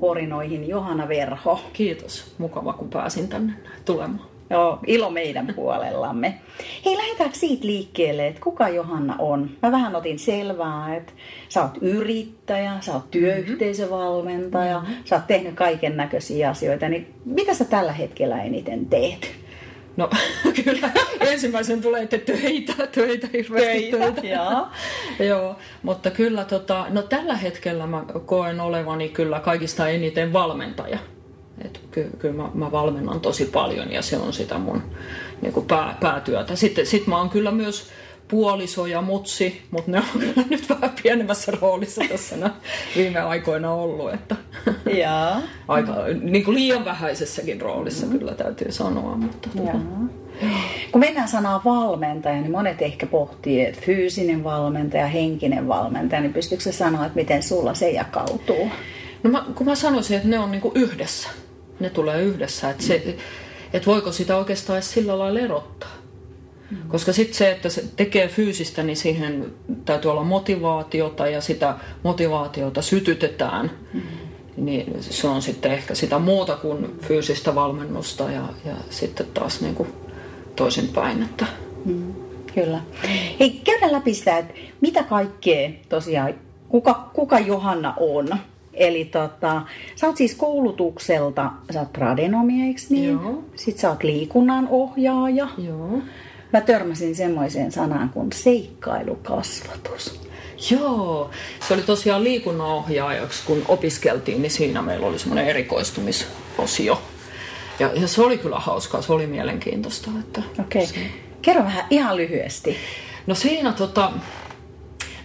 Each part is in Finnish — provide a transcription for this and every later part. Porinoihin Johanna Verho. Kiitos. Mukava, kun pääsin tänne tulemaan. Joo, ilo meidän puolellamme. Hei, lähdetäänkö siitä liikkeelle, että kuka Johanna on? Mä vähän otin selvää, että sä oot yrittäjä, sä oot työyhteisövalmentaja, sä oot tehnyt kaiken näköisiä asioita. Niin mitä sä tällä hetkellä eniten teet? No kyllä, ensimmäisen tulee, että töitä. Joo, mutta kyllä no tällä hetkellä mä koen olevani kyllä kaikista eniten valmentaja. Et kyllä mä valmennan tosi paljon ja se on sitä mun niinku päätyötä. Sitten mä oon kyllä myös puoliso ja mutsi, mutta ne on kyllä nyt vähän pienemmässä roolissa tässä viime aikoina ollut. Että aika, niinku liian vähäisessäkin roolissa kyllä täytyy sanoa. Mutta kun mennään sanaan valmentaja, niin monet ehkä pohtii, että fyysinen valmentaja, henkinen valmentaja, niin pystytkö sä sanoa, että miten sulla se jakautuu? No kun mä sanoisin, että ne on niinku yhdessä. Ne tulee yhdessä. Että et voiko sitä oikeastaan edes sillä lailla erottaa. Koska sitten se, että se tekee fyysistä, niin siihen täytyy olla motivaatiota ja sitä motivaatiota sytytetään. Niin se on sitten ehkä sitä muuta kuin fyysistä valmennusta ja sitten taas niinku toisinpäin. Että. Kyllä. Hei, käydään läpi sitä, että mitä kaikkea tosiaan, kuka Johanna on? Eli sä oot siis koulutukselta, sä oot tradenomia, eikö niin? Joo. Sitten sä oot liikunnan ohjaaja. Joo. Mä törmäsin semmoiseen sanaan kuin seikkailukasvatus. Joo, se oli tosiaan liikunnanohjaajaksi, kun opiskeltiin, niin siinä meillä oli semmoinen erikoistumisosio. Ja se oli kyllä hauskaa, se oli mielenkiintoista. Okei, kerro vähän ihan lyhyesti. No siinä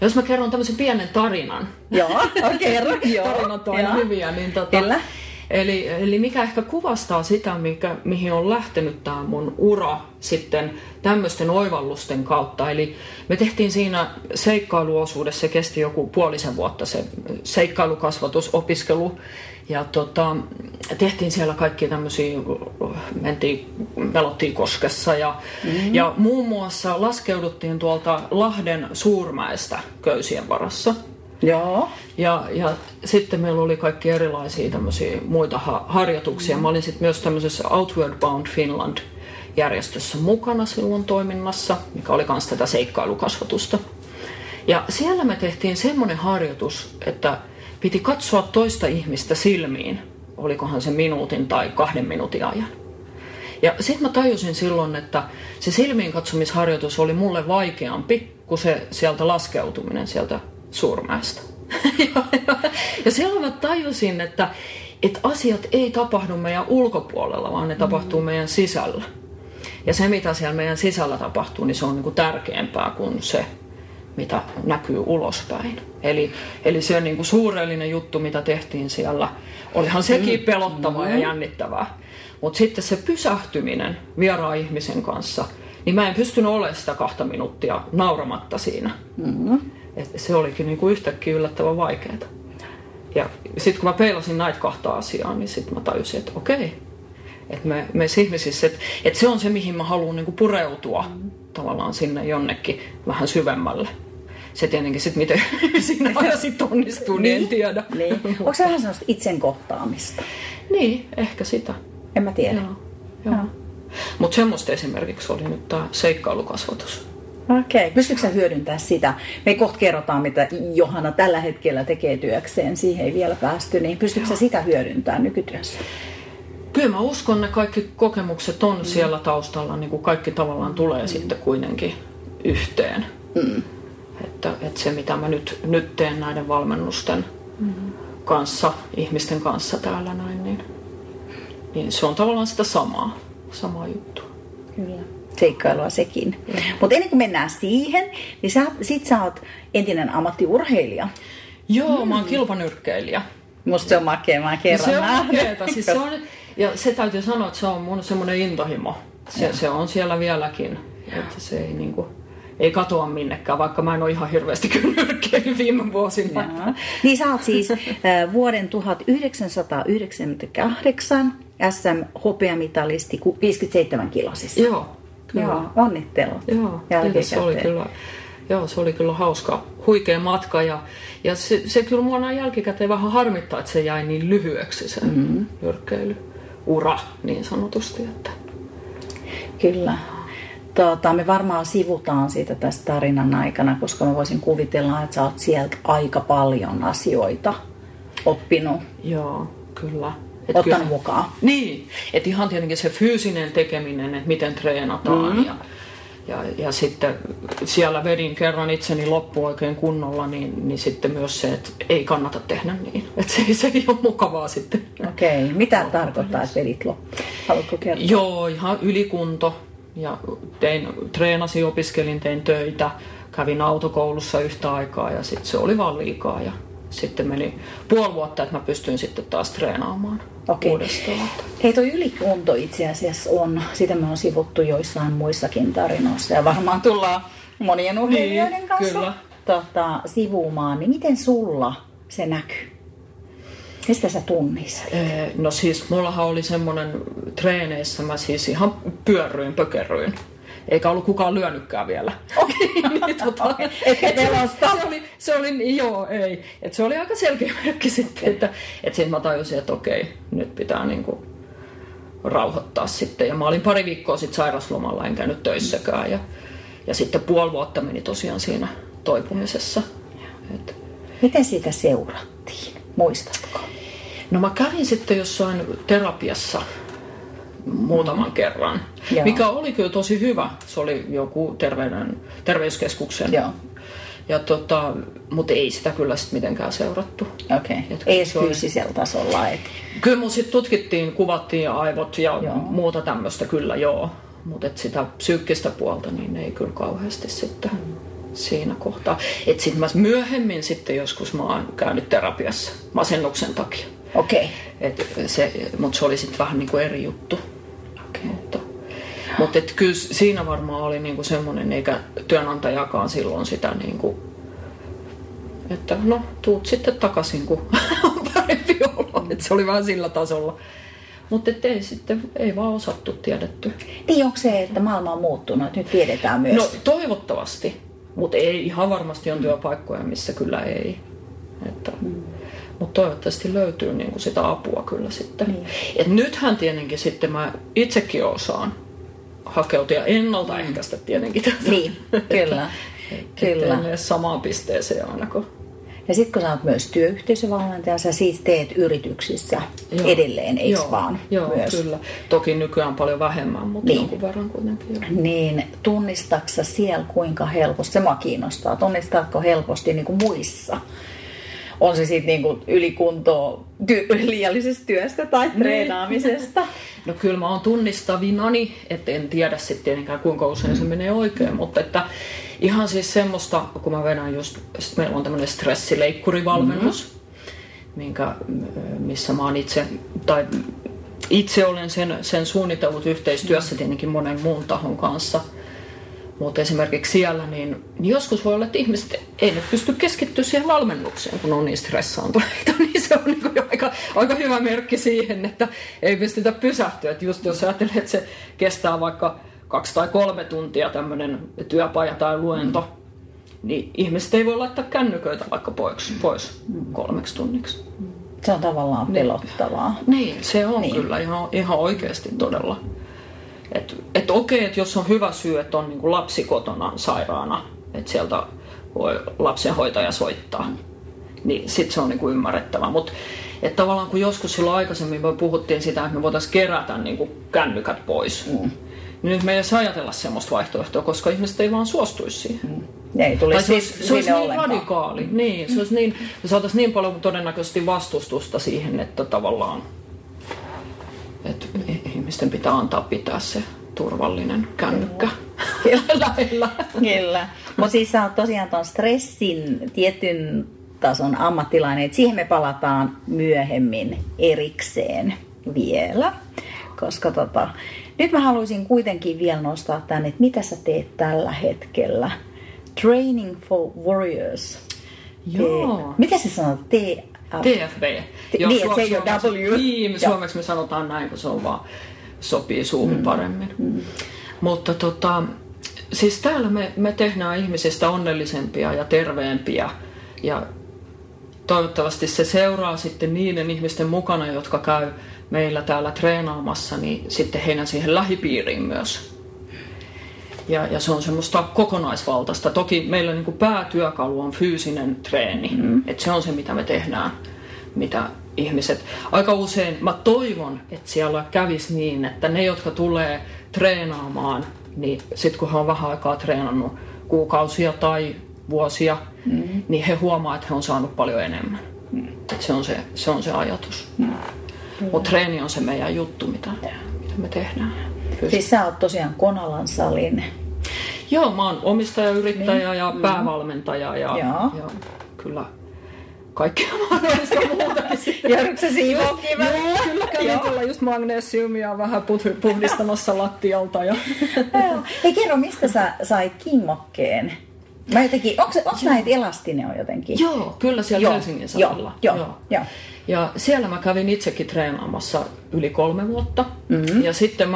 jos mä kerron tämmöisen pienen tarinan. Joo, kerro. Tarinat on aina hyviä. Niin eli mikä ehkä kuvastaa sitä, mihin on lähtenyt tämä mun ura sitten tämmöisten oivallusten kautta. Eli me tehtiin siinä seikkailuosuudessa, se kesti joku puolisen vuotta se seikkailukasvatusopiskelu. Ja tehtiin siellä kaikki tämmöisiä, melottiin koskessa ja muun muassa laskeuduttiin tuolta Lahden suurmäestä köysien varassa. Joo. Ja sitten meillä oli kaikki erilaisia tämmöisiä muita harjoituksia. Mä olin sitten myös tämmöisessä Outward Bound Finland -järjestössä mukana silloin toiminnassa, mikä oli kans tätä seikkailukasvatusta. Ja siellä me tehtiin semmoinen harjoitus, että piti katsoa toista ihmistä silmiin, olikohan se minuutin tai 2 minuutin ajan. Ja sitten mä tajusin silloin, että se silmiin katsomisharjoitus oli mulle vaikeampi kuin se sieltä laskeutuminen sieltä suurmäestä. Ja silloin mä tajusin, että asiat ei tapahdu meidän ulkopuolella, vaan ne tapahtuu meidän sisällä. Ja se, mitä siellä meidän sisällä tapahtuu, niin se on niinku tärkeämpää kuin se, mitä näkyy ulospäin. Eli se on niin kuin suurellinen juttu, mitä tehtiin siellä. Olihan sekin pelottavaa ja jännittävää. Mutta sitten se pysähtyminen vieraan ihmisen kanssa, niin mä en pystynyt olemaan sitä 2 minuuttia nauramatta siinä. Et se olikin niin kuin yhtäkkiä yllättävän vaikeaa. Ja sitten kun mä peilasin näitä 2 asiaa, niin sitten mä tajusin, että okei. Että meissä ihmisissä, että se on se, mihin mä haluan niin kuin pureutua tavallaan sinne jonnekin vähän syvemmälle. Se tietenkin sitten, miten siinä aina sitten onnistuu, niin en tiedä. Niin. Onko se vähän sellaista itsen kohtaamista? Niin, ehkä sitä. En mä tiedä. Joo. Mutta semmoista esimerkiksi oli nyt tämä seikkailukasvatus. Okei. Pystytkö sä hyödyntämään sitä? Me kohta kerrotaan, mitä Johanna tällä hetkellä tekee työkseen. Siihen ei vielä päästy, niin pystytkö sä sitä hyödyntämään nykytyössä? Kyllä mä uskon, että kaikki kokemukset on siellä taustalla, niin kuin kaikki tavallaan tulee sitten kuitenkin yhteen. Että se, mitä mä nyt teen näiden valmennusten kanssa, ihmisten kanssa täällä näin, niin se on tavallaan sitä samaa juttua. Kyllä, seikkailua sekin. Mutta ennen kuin mennään siihen, niin sä oot entinen ammattiurheilija. Joo, mä oon kilpanyrkkeilijä. Musta se on makea, mä kerron. Se on makeeta. Siis se on, ja se täytyy sanoa, että se on mun semmoinen intohimo. Se on siellä vieläkin. Että se ei niinku... Ei katoa minnekään, vaikka mä en ole ihan hirveästi nyrkkeillyt viime vuosina. Niin sä oot siis vuoden 1998 SM-hopeamitalisti 57-kilosissa. Joo, kyllä. Joo, onnittelut. Joo, se oli kyllä hauskaa huikea matka ja se kyllä mua näin jälkikäteen vähän harmittaa, että se jäi niin lyhyeksi se nyrkkeilyura niin sanotusti. Että. Kyllä. Me varmaan sivutaan siitä tässä tarinan aikana, koska mä voisin kuvitella, että sä oot sieltä aika paljon asioita oppinut. Joo, kyllä. Ottanut mukaan. Niin, että ihan tietenkin se fyysinen tekeminen, että miten treenataan ja sitten siellä vedin kerran itseni loppuun oikein kunnolla, niin sitten myös se, että ei kannata tehdä niin. Että se ei ole mukavaa sitten. Okei, mitä tarkoittaa, että vedit loppuun? Haluatko kertoa? Joo, ihan ylikunto. Ja treenasin, opiskelin, tein töitä, kävin autokoulussa yhtä aikaa ja sitten se oli vaan liikaa. Ja sitten meni puoli vuotta, että mä pystyin sitten taas treenaamaan uudestaan. Hei, toi ylikunto itse asiassa on, sitä me on sivuttu joissain muissakin tarinoissa ja varmaan tullaan monien urheilijoiden kanssa sivumaan. Niin miten sulla se näkyy? Mistä sä tunnistit? No siis mullahan oli semmoinen treeneissä, mä siis ihan pökerryin. Eikä ollut kukaan lyönytkään vielä. Okei. Se oli, joo, ei. Et se oli aika selkeä merkki sitten, että sitten mä tajusin, että okei, nyt pitää niinku rauhoittaa sitten. Ja mä olin pari viikkoa sitten sairauslomalla, en käynyt töissäkään. Ja sitten puoli vuotta meni tosiaan siinä toipumisessa. Et. Miten siitä seurattiin? Muistatko? No mä kävin sitten jossain terapiassa muutaman kerran, mikä oli kyllä tosi hyvä. Se oli joku terveyskeskuksen. Joo. Ja mutta ei sitä kyllä sitten mitenkään seurattu. Okei. Okay. Ei fyysisellä tasolla. Et. Kyllä mun sitten tutkittiin, kuvattiin aivot ja muuta tämmöistä kyllä joo. Mutta sitä psyykkistä puolta niin ei kyllä kauheasti sitten siinä kohtaa. Että sitten mä myöhemmin sitten joskus mä oon käynyt terapiassa masennuksen takia. Okei. Mutta se oli sitten vähän niinku eri juttu. Okei. Mutta kyllä siinä varmaan oli niinku semmoinen, eikä työnantajakaan silloin sitä niinku, että no tuut sitten takaisin, kun on parempi olo. Että se oli vähän sillä tasolla. Mutta ei sitten, ei vaan osattu, tiedetty. Niin onko se, että maailma on muuttunut, että nyt tiedetään myös? No toivottavasti. Mutta ei ihan varmasti on työpaikkoja, missä kyllä ei. Mutta toivottavasti löytyy niinku sitä apua kyllä sitten. Mm. Et nythän tietenkin sitten mä itsekin osaan hakeutua ja ennaltaehkäistä tietenkin tätä. Niin, kyllä. Ettei mene samaan pisteeseen ainakaan. Ja sitten kun sä oot myös työyhteisövalmentaja, sä siis teet yrityksissä edelleen, eiks vaan? Joo, myös. Kyllä. Toki nykyään paljon vähemmän, mutta jonkun verran kuitenkin. Jo. Niin, tunnistatko sä siellä kuinka helposti, se mua kiinnostaa, tunnistatko helposti niin kuin muissa? On se sitten niin ylikuntoa liiallisesta työstä tai treenaamisesta? No kyllä mä oon tunnistavinani, että en tiedä sitten tietenkään kuinka usein se menee oikein, mutta että ihan siis semmoista, kun mä vedän just, sit meillä on tämmöinen stressileikkurivalmennus, missä mä oon itse olen sen suunnitellut yhteistyössä tietenkin monen muun tahon kanssa. Mutta esimerkiksi siellä, niin joskus voi olla, että ihmiset ei nyt pysty keskittyä siihen valmennukseen, kun on niin stressaantuneita. Niin se on niinku aika hyvä merkki siihen, että ei pystytä pysähtyä. Et just jos ajattelee, että se kestää vaikka 2 tai 3 tuntia tämmöinen työpaja tai luento, niin ihmiset ei voi laittaa kännyköitä vaikka pois 3 tunniksi. Se on tavallaan pelottavaa. Niin, se on kyllä ihan oikeasti todella. Että okei, että jos on hyvä syy, että on niinku lapsi kotona sairaana, että sieltä voi lapsenhoitaja soittaa, niin sitten se on niinku ymmärrettävä. Mutta tavallaan kun joskus silloin aikaisemmin me puhuttiin sitä, että me voitaisiin kerätä niinku kännykät pois, niin nyt me ei edes ajatella semmoista vaihtoehtoa, koska ihmiset ei vaan suostuisi siihen. Ei tulisi se olisi niin ollenkaan. Radikaali. Niin, se olisi niin, me saataisiin niin paljon todennäköisesti vastustusta siihen, että tavallaan ihmisten pitää antaa pitää se turvallinen kännykkä lähellä. Kyllä. Mutta siis sä oot tosiaan ton stressin tietyn tason ammattilainen, että siihen me palataan myöhemmin erikseen vielä. Koska nyt mä haluaisin kuitenkin vielä nostaa tänne, että mitä sä teet tällä hetkellä. Training for Warriors. Joo. Miten se sanotaan? TFV. Suomeksi me sanotaan näin, kun se on vaan sopii suuhun paremmin. Mutta Siis täällä me tehdään ihmisistä onnellisempia ja terveempiä ja toivottavasti se seuraa sitten niiden ihmisten mukana, jotka käy meillä täällä treenaamassa, niin sitten heidän siihen lähipiiriin myös. Ja se on semmoista kokonaisvaltaista. Toki meillä niin kuin päätyökalu on fyysinen treeni, että se on se mitä me tehdään, mitä ihmiset. Aika usein mä toivon, että siellä kävisi niin, että ne jotka tulee treenaamaan, niin sitten kun he on vähän aikaa treenannut kuukausia tai vuosia, niin he huomaa, että he on saanut paljon enemmän. Se on se ajatus. Mutta treeni on se meidän juttu, mitä me tehdään. Siis sä oot tosiaan Konalan salin. Joo, mä oon omistaja-yrittäjä ja päävalmentaja. Ja kyllä kaikkea mahdollista muutakin sitten. Järjytkö se siivoukivällä? Joo, kyllä kävin tuolla just magneesiumia vähän puhdistamassa lattialta. Ei kerro, mistä sä sait kimmokkeen? Mä jotenkin, onko näitä elastinen on jotenkin? Joo, kyllä siellä Helsingin salilla. Joo. Ja siellä mä kävin itsekin treenaamassa yli 3 vuotta. Ja sitten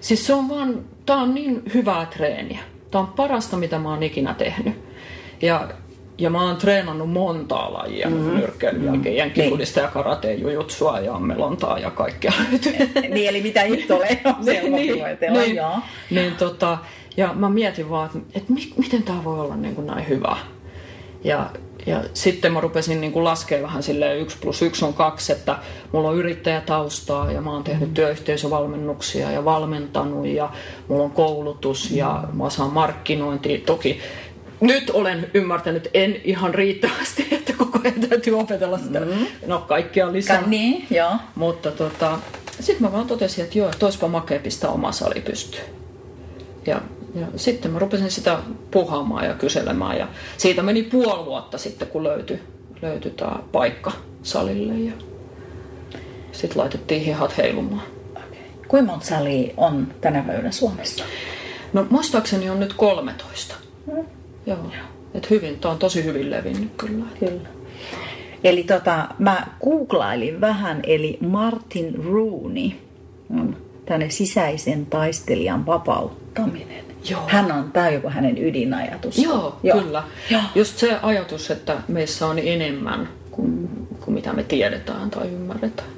siis se on vaan, tää on niin hyvää treeniä. Tää on parasta, mitä mä oon ikinä tehnyt. Ja mä oon treenannut montaa lajia, nyrkkeilyä, jenkkifudista ja karate, jujutsua ja melontaa ja kaikkea. Niin, eli mitä itse ole on siellä lopiloitella. Ja mä mietin vaan, että miten tää voi olla niin kuin näin hyvä. Ja sitten mä rupesin niin kuin laskemaan vähän silleen 1+1=2, että mulla on yrittäjätaustaa ja mä oon tehnyt työyhteisövalmennuksia ja valmentanut ja mulla on koulutus ja mä saan markkinointia. Toki nyt olen ymmärtänyt, en ihan riittävästi, että koko ajan täytyy opetella sitä. Kaikkia lisää. Niin, joo. Mutta sitten mä vaan totesin, että joo, että oispa makea pistää oma sali pystyyn. Ja sitten mä rupesin sitä puhaamaan ja kyselemään ja siitä meni 5,5 vuotta sitten, kun löytyi tää paikka salille ja sitten laitettiin hihat heilumaan. Okay. Kuinka monta salia on tänä päivänä Suomessa? No muistaakseni on nyt 13. Joo. Et hyvin, tää on tosi hyvin levinnyt kyllä. Eli mä googlailin vähän, eli Martin Rooney on tänne sisäisen taistelijan vapauttaminen. Joo. Tää on joku hänen ydinajatus. Joo, kyllä. Joo. Just se ajatus, että meissä on enemmän kuin mitä me tiedetään tai ymmärretään.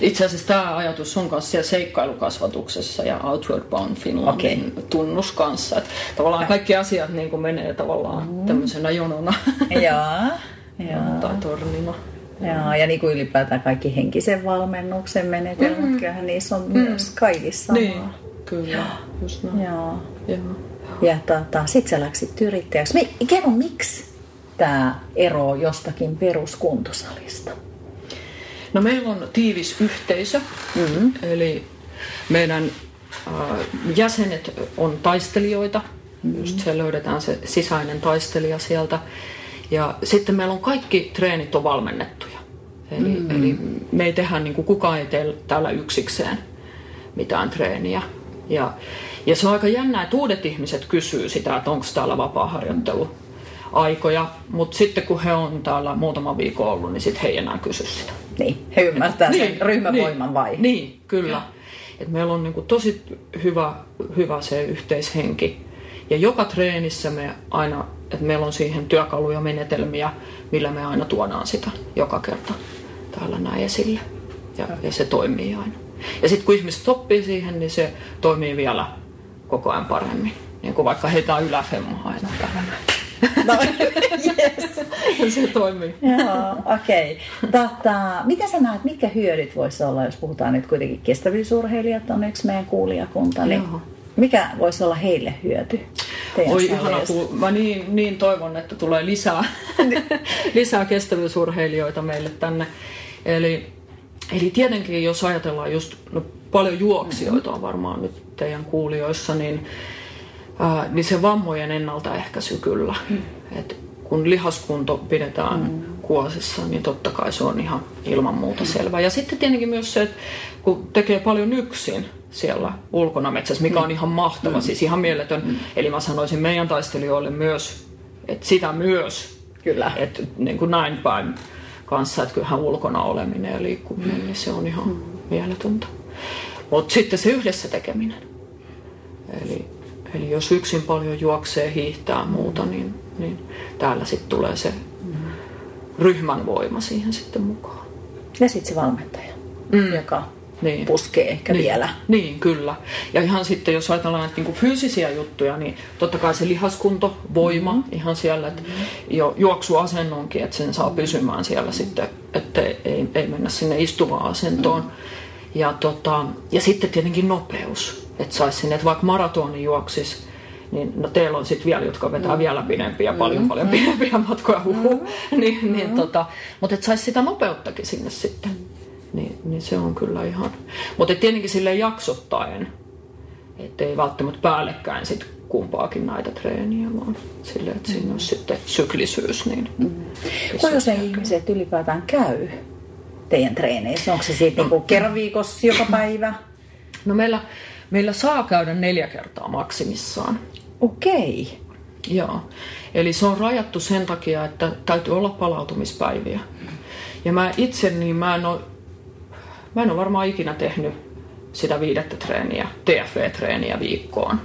Itse asiassa tämä ajatus on kanssa siellä seikkailukasvatuksessa ja Outward Bound Finlandin tunnus kanssa. Että tavallaan kaikki asiat niin kuin menee tavallaan tämmöisenä jonona. Tai tornina. Ja niin kuin ylipäätään kaikki henkisen valmennuksen menetelmät, kyllähän niissä on myös kaikissa samaa. Niin, kyllä, just näin. Ja sit sä läksit yrittäjäksi. Kerro, miksi tää ero jostakin peruskuntosalista? No meillä on tiivis yhteisö, eli meidän jäsenet on taistelijoita. Just se löydetään se sisäinen taistelija sieltä. Ja sitten meillä on kaikki treenit on valmennettuja. Eli me ei tehdä, niin kuin kukaan ei tee täällä yksikseen mitään treeniä. Ja se on aika jännää, että uudet ihmiset kysyy sitä, että onko täällä vapaaharjoitteluaikoja. Mutta sitten kun he on täällä muutama viikko ollut, niin sitten he ei enää kysy sitä. Niin, he ymmärtää sen ryhmävoiman vai? Niin, kyllä. Et meillä on niin kuin tosi hyvä se yhteishenki. Ja joka treenissä me aina... Että meillä on siihen työkaluja, menetelmiä, millä me aina tuodaan sitä joka kerta täällä näin esille. Ja se toimii aina. Ja sitten kun ihmiset oppii siihen, niin se toimii vielä koko ajan paremmin. Niin kuin vaikka heitään yläfemmaa aina täällä näin. Se toimii. Okei. Mitä sä näet, mitkä hyödyt voisi olla, jos puhutaan nyt kuitenkin kestävyysurheilijat on yksi meidän kuulijakunta, niin mikä voisi olla heille hyöty? Oi ihana, kun mä niin toivon, että tulee lisää kestävyysurheilijoita meille tänne. Eli tietenkin, jos ajatellaan just paljon juoksijoita on varmaan nyt teidän kuulijoissa, niin se vammojen ennaltaehkäisy kyllä. Et kun lihaskunto pidetään kuosissa, niin totta kai se on ihan ilman muuta selvää. Ja sitten tietenkin myös se, että kun tekee paljon yksin siellä ulkonametsässä, mikä on ihan mahtava, siis ihan mieletön. Eli mä sanoisin meidän taistelijoille myös, että sitä myös, että niin kuin näin päin kanssa, että kyllähän ulkona oleminen ja liikkuminen, niin se on ihan mieletöntä. Mutta sitten se yhdessä tekeminen. Eli Eli jos yksin paljon juoksee, hiihtää muuta, niin täällä sitten tulee se ryhmän voima siihen sitten mukaan. Ja sitten se valmentaja, joka puskee ehkä vielä. Niin, kyllä. Ja ihan sitten, jos ajatellaan että niinku fyysisiä juttuja, niin totta kai se lihaskunto, voima ihan siellä, että jo juoksuasennonkin, että sen saa pysymään siellä sitten, että ei mennä sinne istuvaan asentoon. Ja sitten tietenkin nopeus, että saisi sinne, että vaikka maratonin juoksisi, niin no teillä on sitten vielä, jotka vetää vielä pidempiä, paljon pidempiä matkoja, mutta että saisi sitä nopeuttakin sinne sitten, niin se on kyllä ihan, mutta tietenkin silleen jaksottaen, ettei välttämättä päällekkäin sitten kumpaakin näitä treeniä, vaan silleen, että siinä olisi sitten syklisyys. Kuinka usein ihmiset ylipäätään käy teidän treeneissä? Onko se siitä kerran viikossa joka päivä? No meillä saa käydä 4 kertaa maksimissaan. Okei. Joo. Eli se on rajattu sen takia, että täytyy olla palautumispäiviä. Ja mä itse, niin mä en ole varmaan ikinä tehnyt sitä 5. treeniä, TFV-treeniä viikkoon.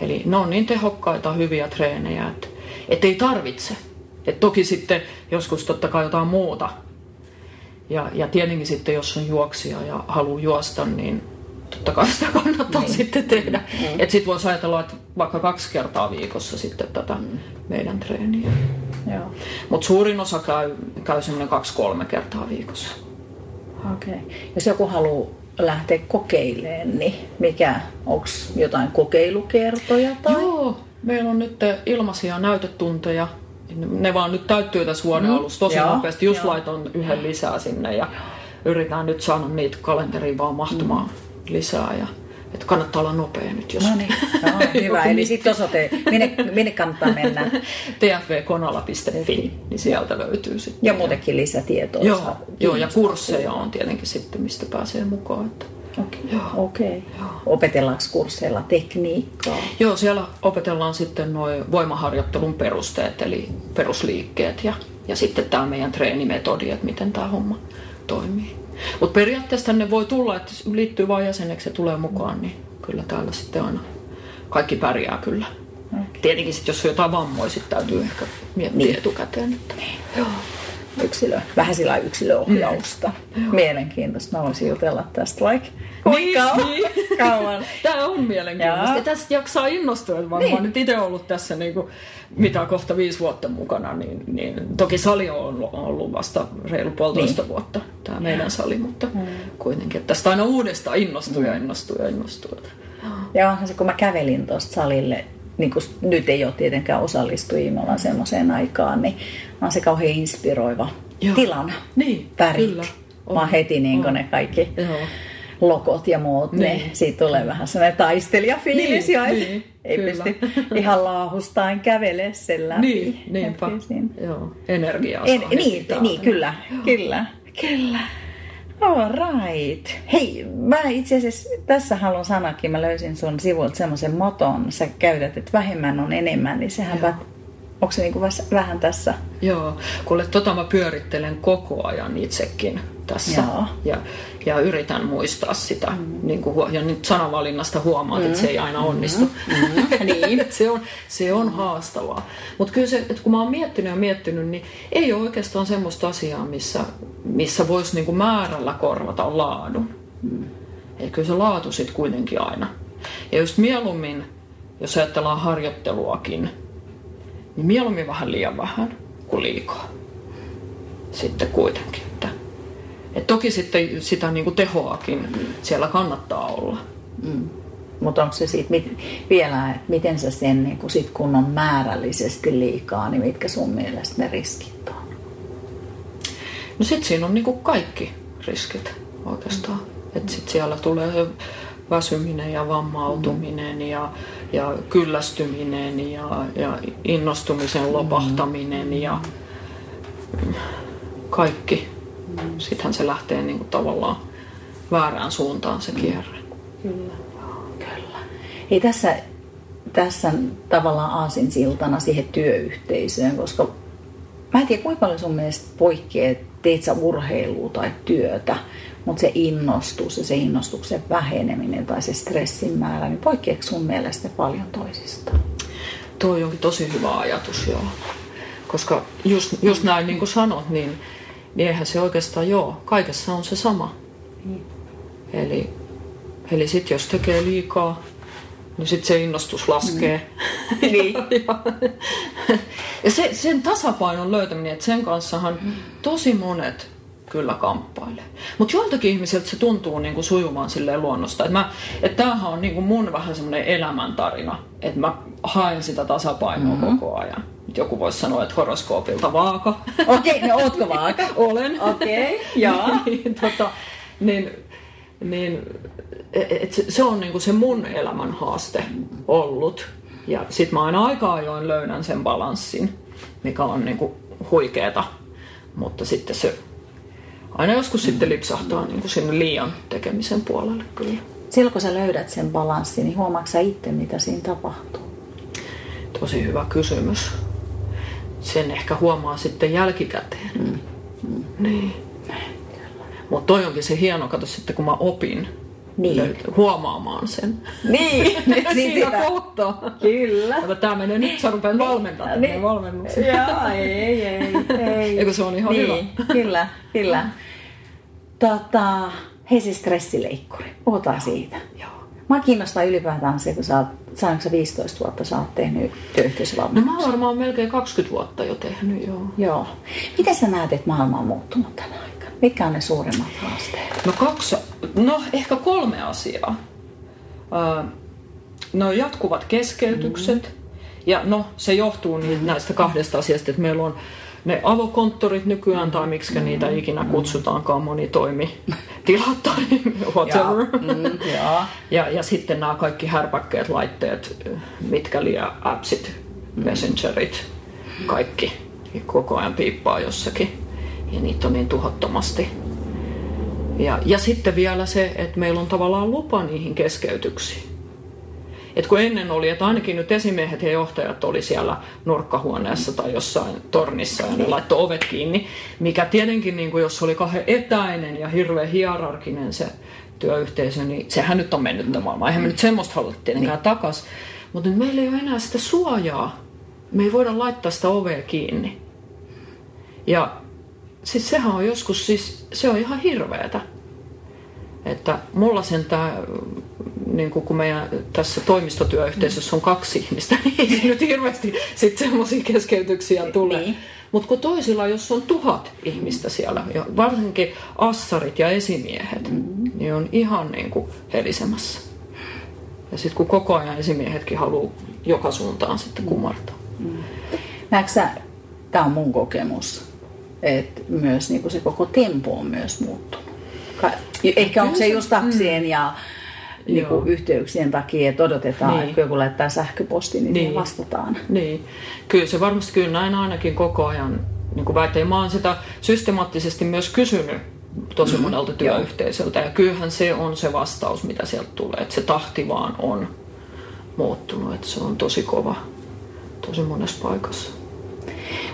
Eli ne on niin tehokkaita, hyviä treenejä, että ei tarvitse. Et toki sitten joskus totta kai jotain muuta. Ja tietenkin sitten, jos on juoksija ja haluaa juosta, niin totta kai sitä kannattaa sitten tehdä. Että sitten voisi ajatella, että vaikka 2 kertaa viikossa sitten tätä meidän treeniä. Mutta suurin osa käy semmoinen 2-3 kertaa viikossa. Okei. Jos joku haluaa lähteä kokeilemaan, niin onko jotain kokeilukertoja? Tai? Joo, meillä on nyt ilmaisia näytetunteja. Ne vaan nyt täyttyy tässä vuoden alussa tosi nopeasti. Just laiton yhden lisää sinne ja yritän nyt saada niitä kalenteriin vaan mahtumaan lisää. Että kannattaa olla nopea nyt, jos... No niin, hyvä. Eli sitten osoite, minne kannattaa mennä? tfvkonala.fi, niin sieltä löytyy sitten. Ja muutenkin lisätietoa. Joo, ja kursseja on tietenkin sitten, mistä pääsee mukaan. Että... Okei. Opetellaanko kursseilla tekniikkaa? Joo, siellä opetellaan sitten noin voimaharjoittelun perusteet, eli perusliikkeet ja sitten tämä meidän treenimetodi, että miten tämä homma toimii. Mutta periaatteessa ne voi tulla, että liittyy vain jäseneksi ja tulee mukaan, niin kyllä täällä sitten aina kaikki pärjää kyllä. Okay. Tietenkin sitten, jos on jotain vammoja, sitten täytyy ehkä miettiä etukäteen. Että... Joo. Vähän sillä yksilöohjausta. Mielenkiintoista. Mä voisin jutella tästä vaikka kauan. Tämä on mielenkiintoista. Ja tästä jaksaa innostua. Mä oon nyt itse ollut tässä mitä kohta 5 vuotta mukana. Niin, toki sali on ollut vasta reilu 1,5 vuotta. Tämä meidän sali, mutta kuitenkin. Tästä aina uudestaan innostuu. Ja onhan se, kun mä kävelin tuosta salille. Niin kun nyt ei ole tietenkään osallistujia, me ollaan semmoiseen aikaan, niin on se kauhean inspiroiva tilana. Niin, värit. Kyllä. Mä heti ne kaikki lokot ja muut, niin siitä tulee vähän semmoinen taistelijafiilis, ei pysty ihan laahustaan kävelemään sen läpi. Niin, niinpä. Joo, energiaa saa Kyllä. All right. Hei, mä itse asiassa tässä haluan sanakin, mä löysin sun sivuilta semmoisen moton, sä käytät, että vähemmän on enemmän, niin sehän onko se niinku vähän tässä? Joo, kuule mä pyörittelen koko ajan itsekin tässä ja yritän muistaa sitä, ja nyt sanavalinnasta huomaat, että se ei aina onnistu, niin. se on haastavaa. Mutta kyllä se, että kun mä oon miettinyt, niin ei ole oikeastaan semmoista asiaa, missä voisi niinku määrällä korvata laadun. Eli kyllä se laatu sitten kuitenkin aina. Ja just mieluummin, jos ajatellaan harjoitteluakin, niin mieluummin vähän liian vähän kuin liikaa. Sitten kuitenkin. Et toki sitten sitä niinku tehoakin siellä kannattaa olla. Mutta onko se siitä vielä, että miten sä sen, niinku sit kun on määrällisesti liikaa, niin mitkä sun mielestä ne riskit on? No sit siinä on niinku kaikki riskit oikeastaan. Et sit siellä tulee väsyminen ja vammautuminen ja kyllästyminen ja innostumisen lopahtaminen ja kaikki. Sittenhän se lähtee niinku tavallaan väärään suuntaan se kierre. Kyllä. Ei tässä tavallaan aasinsiltana siihen työyhteisöön, koska mä en tiedä kuinka paljon sun mielestä poikkeaa teet sä urheilua tai työtä, mutta se innostus ja se innostuksen väheneminen tai se stressin määrä, niin poikkeako sun mielestä paljon toisistaan? Toi onkin tosi hyvä ajatus, joo. Koska just näin niin kuin sanot, niin eihän se oikeastaan joo. Kaikessa on se sama. Mm. Eli sit jos tekee liikaa, niin sit se innostus laskee. Mm. Niin. Ja sen tasapainon löytäminen, että sen kanssahan tosi monet kyllä kamppailee. Mutta joiltakin ihmisiltä se tuntuu niinku sujumaan silleen luonnosta. Tämähän on niinku mun vähän semmoinen elämäntarina, että mä haen sitä tasapainoa koko ajan. Joku voisi sanoa, että horoskoopilta vaaka. Okei, no ootko vaaka? Olen. Okei, joo. Se on niinku se mun elämän haaste ollut. Ja sit mä aina aika ajoin löydän sen balanssin, mikä on niinku huikeeta. Mutta sitten se aina joskus sitten lipsahtaa niinku sinne liian tekemisen puolelle kyllä. Silloin kun sä löydät sen balanssin, niin huomaatko sä itse, mitä siinä tapahtuu? Tosi hyvä kysymys. Sen ehkä huomaa sitten jälkikäteen. Niin. Mutta toi onkin se hieno, kato sitten kun mä opin huomaamaan sen. Niin, siinä kohtaa. Kyllä. Tämä menee nyt, sä rupeat valmentamaan. Niin. Valmennuksen. Joo, ei. Eikö se on ihan hyvä? Kyllä. Hei se stressileikkuri, puhutaan siitä. Joo. Mä kiinnostaa ylipäätään se, kun saanko sä 15 vuotta sä oot tehnyt työyhteisövalmennuksia? No mä oon varmaan melkein 20 vuotta jo tehnyt, joo. Miten sä näet, että maailma on muuttunut tänä aikana? Mitkä on ne suuremmat haasteet? No ehkä 3 asiaa. No jatkuvat keskeytykset. Ja se johtuu näistä 2 asiasta, että meillä on ne avokonttorit nykyään, tai miksi niitä ikinä kutsutaankaan, monitoimitilat tai whatever. Ja sitten nämä kaikki härpäkkeet, laitteet, mitkä liian appsit, messengerit, kaikki koko ajan piippaa jossakin. Ja niitä on niin tuhottomasti. Ja sitten vielä se, että meillä on tavallaan lupa niihin keskeytyksiin. Et kun ennen oli, että ainakin nyt esimiehet ja johtajat oli siellä nurkkahuoneessa tai jossain tornissa ja ne laittoi ovet kiinni, mikä tietenkin, niin kuin jos oli kahden etäinen ja hirveän hierarkinen se työyhteisö, niin sehän nyt on mennyt maailmaan. Eihän me nyt semmoista haluta tietenkään takas, mutta nyt meillä ei ole enää sitä suojaa. Me ei voida laittaa sitä ovea kiinni. Ja siis sehän on joskus, se on ihan hirveetä. Että mulla sentään, niin kun meidän tässä toimistotyöyhteisössä on 2 ihmistä, niin ei nyt hirveästi sitten semmoisia keskeytyksiä tulee. Niin. Mutta kun toisilla, jos on 1000 ihmistä siellä, varsinkin assarit ja esimiehet, niin on ihan niin kuin helisemässä. Ja sitten kun koko ajan esimiehetkin haluaa joka suuntaan sitten kumartaa. Näetkö sä, tämä on mun kokemus, että myös niin kun se koko tempo on myös muuttunut. Ehkä onko se just taksien ja niinku yhteyksien takia, että odotetaan, että joku laittaa sähköposti, niin vastataan. Niin. Kyllä se varmasti kyllä näin ainakin koko ajan niin väittää. Mä oon sitä systemaattisesti myös kysynyt tosi monelta työyhteisöltä. Ja kyllähän se on se vastaus, mitä sieltä tulee. Että se tahti vaan on muuttunut. Että se on tosi kova tosi monessa paikassa.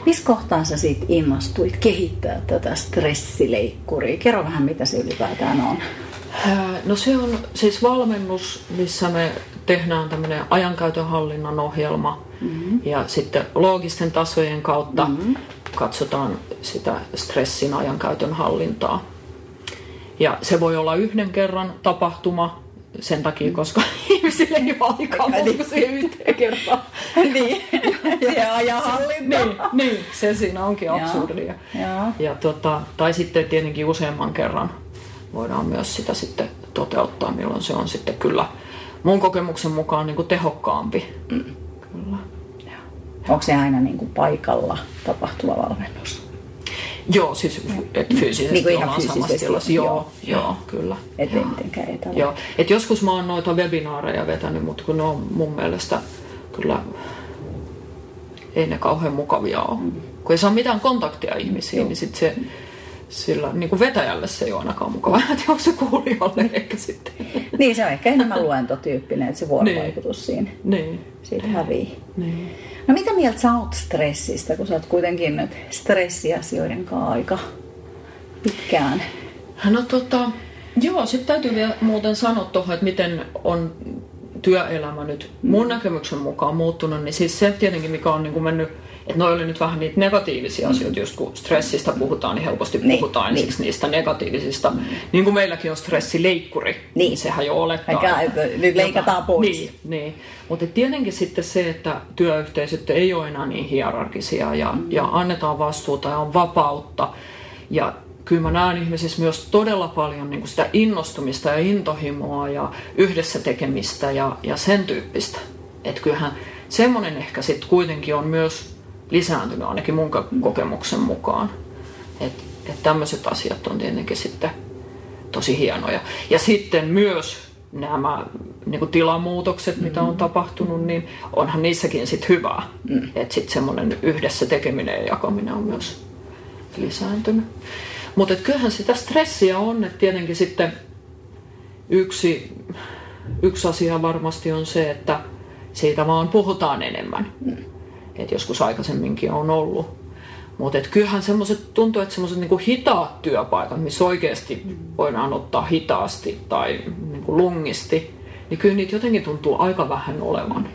Missä kohtaa sä siitä innostuit kehittää tätä stressileikkuria? Kerro vähän, mitä se ylipäätään on. No se on siis valmennus, missä me tehdään tämmöinen ajankäytönhallinnan ohjelma. Ja sitten loogisten tasojen kautta katsotaan sitä stressin ajankäytön hallintaa. Ja se voi olla yhden kerran tapahtuma. Sen takia, koska ihmisille ei ole aikaa se yhteen kertaan. Niin, se ajan hallinta. Niin, se siinä onkin absurdia. Ja tai sitten tietenkin useamman kerran voidaan myös sitä sitten toteuttaa, milloin se on sitten kyllä mun kokemuksen mukaan niin kuin tehokkaampi. Kyllä. Onko se aina niin kuin paikalla tapahtuva valmennus? Joo, siis et fyysisesti niin ollaan samassa tilassa. Joo, kyllä. Että mitenkään etävä. Joo, et joskus mä oon noita webinaareja vetänyt, mutta kun ne on mun mielestä kyllä ei ne kauhean mukavia ole. Kun ei saa mitään kontaktia ihmisiin, niin sit se sillä niin kuin vetäjälle se ei ole ainakaan mukavaa. En tiedä, onko se kuulijalle ehkä sitten. Niin, se on ehkä enemmän luentotyyppinen, että se vuorovaikutus siinä siitä hävii. Niin. No mitä mieltä sä oot stressistä, kun sä oot kuitenkin nyt stressiasioiden kanssa aika pitkään? No joo, sitten täytyy vielä muuten sanoa tuohon, että miten on työelämä nyt mun näkemyksen mukaan muuttunut, niin siis se tietenkin, mikä on niin kuin mennyt, että noi oli nyt vähän niitä negatiivisia asioita, just kun stressistä puhutaan, niin helposti puhutaan ensiksi niistä negatiivisista. Niin kuin meilläkin on stressileikkuri, niin sehän jo olettaa. Nyt leikataan pois. Niin. Mutta tietenkin sitten se, että työyhteisöt ei ole enää niin hierarkisia ja annetaan vastuuta ja on vapautta. Ja kyllä mä näen ihmisissä myös todella paljon niin kuin sitä innostumista ja intohimoa ja yhdessä tekemistä ja sen tyyppistä. Että kyllähän semmoinen ehkä sitten kuitenkin on myös lisääntynyt ainakin mun kokemuksen mukaan. Että tämmöiset asiat on tietenkin sitten tosi hienoja. Ja sitten myös nämä niin kuin tilamuutokset, mitä on tapahtunut, niin onhan niissäkin sitten hyvää. Että sitten semmoinen yhdessä tekeminen ja jakaminen on myös lisääntynyt. Mutta kyllähän sitä stressiä on, että tietenkin sitten yksi asia varmasti on se, että siitä vaan puhutaan enemmän. Että joskus aikaisemminkin on ollut. Mutta kyllähän semmoiset tuntuu, että semmoiset niinku hitaat työpaikat, missä oikeasti voidaan ottaa hitaasti tai niinku lungisti, niin kyllä niitä jotenkin tuntuu aika vähän olevan.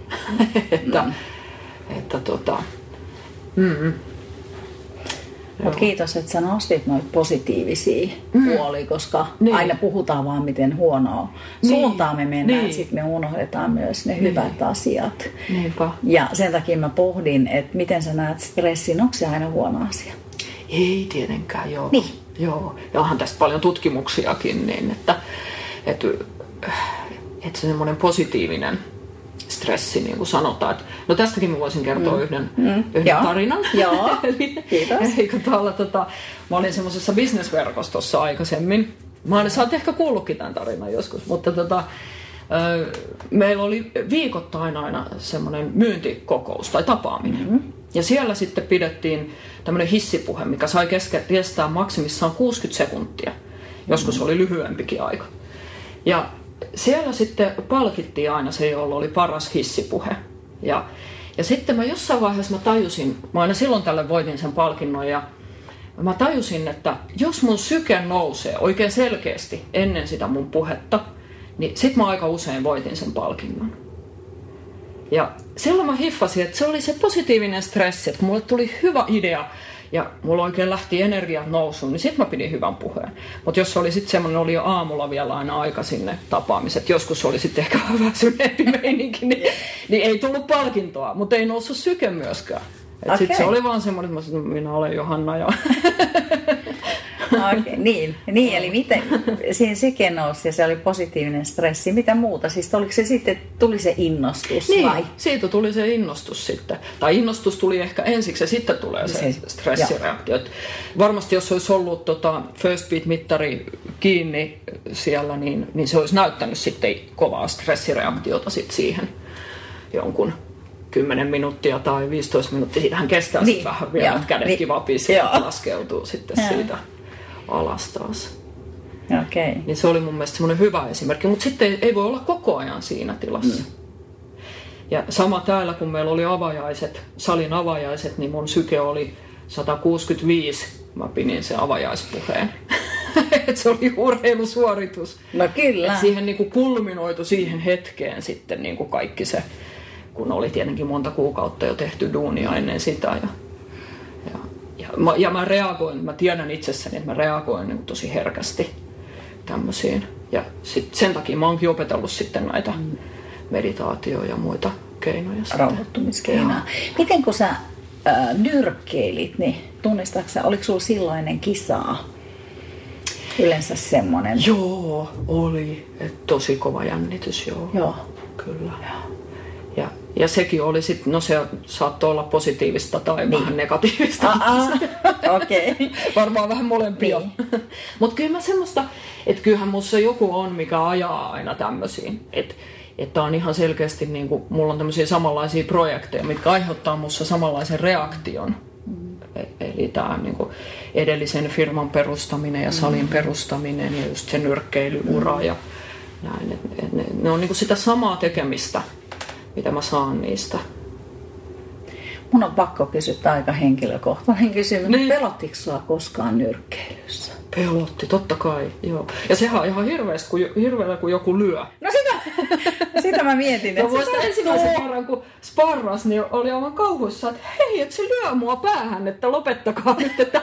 Mut kiitos, että sä nostit noita positiivisia puolia, koska aina puhutaan vaan miten huonoa suuntaan me mennään, sitten me unohdetaan myös ne hyvät asiat. Niinpä. Ja sen takia mä pohdin, että miten sä näet stressin, onko se aina huono asia? Ei tietenkään, joo. Niin. Joo. Ja onhan tästä paljon tutkimuksiakin, niin että se semmoinen positiivinen stressi, niin kuin sanotaan. No tästäkin mä voisin kertoa yhden tarinan. Joo, kiitos. Mä olin semmoisessa bisnesverkostossa aikaisemmin. Sä oot ehkä kuullutkin tämän tarinan joskus, mutta meillä oli viikoittain aina semmoinen myyntikokous tai tapaaminen. Ja siellä sitten pidettiin tämmöinen hissipuhe, mikä sai kestää maksimissaan 60 sekuntia. Joskus oli lyhyempikin aika. Ja siellä sitten palkittiin aina se, jolla oli paras hissipuhe. Ja sitten mä jossain vaiheessa mä aina silloin tällöin voitin sen palkinnon ja mä tajusin, että jos mun syke nousee oikein selkeästi ennen sitä mun puhetta, niin sit mä aika usein voitin sen palkinnon. Ja silloin mä hiffasin, että se oli se positiivinen stressi, että mulle tuli hyvä idea ja mulla oikein lähti energiat nousuun, niin sit mä pidin hyvän puheen. Mutta jos se oli sitten semmoinen, oli jo aamulla vielä aina aika sinne tapaamiset, joskus oli sitten ehkä väsyneempi meininki, niin ei tullut palkintoa, mutta ei noussut syke myöskään. Okay. Sitten se oli vaan semmoinen, että minä olen Johanna ja... Okay, niin, eli miten siihen sekin nousi ja se oli positiivinen stressi. Mitä muuta? Siis oliko se sitten, tuli se innostus vai? Siitä tuli se innostus sitten. Tai innostus tuli ehkä ensiksi ja sitten tulee se stressireaktio. Varmasti jos olisi ollut First Beat-mittari kiinni siellä, niin se olisi näyttänyt sitten kovaa stressireaktiota sitten siihen jonkun 10 minuuttia tai 15 minuuttia. Siitähän kestää sitten vähän vielä, että kädet kivapisee ja laskeutuu sitten siitä alas taas. Okay. Niin se oli mun mielestä semmoinen hyvä esimerkki, mutta sitten ei voi olla koko ajan siinä tilassa. Ja sama täällä, kun meillä oli salin avajaiset, niin mun syke oli 165. Mä pinin sen avajaispuheen. Se oli urheilusuoritus. No kyllä. Et siihen niinku kulminoitu siihen hetkeen sitten niinku kaikki se, kun oli tietenkin monta kuukautta jo tehty duunia ennen sitä ja mä reagoin, mä tiedän itsessäni, että mä reagoin niin tosi herkästi tämmöisiin. Ja sen takia mä oonkin opetellut sitten näitä meditaatioja ja muita keinoja. Rauhoittumiskeinoja. Miten kun sä nyrkkeilit, niin tunnistatko sä, oliko sulla sillainen kisaa? Yleensä semmoinen. Joo, oli. Et tosi kova jännitys, joo. Kyllä. Ja sekin oli sitten, no se saattoi olla positiivista tai vähän negatiivista. Okay. Varmaan vähän molempia. Niin. Mutta kyllä mä semmoista, että kyllähän musta joku on, mikä ajaa aina tämmöisiin. Että on ihan selkeästi, niinku, mulla on tämmöisiä samanlaisia projekteja, mitkä aiheuttaa musta samanlaisen reaktion. Eli tämä niinku edellisen firman perustaminen ja salin perustaminen ja just se nyrkkeilyura ja näin. Ne on niinku sitä samaa tekemistä, mitä mä saan niistä. Mun on pakko kysyä aika henkilökohtainen kysymys. Pelottiko sua koskaan nyrkkeilyssä? Pelotti, totta kai, joo. Ja sehän on ihan hirveellä, kun joku lyö. No sitä mä mietin. No voisi ensimmäisen kerran, kun sparras, niin oli aivan kauhuissa, että hei, että se lyö mua päähän, että lopettakaa nyt, että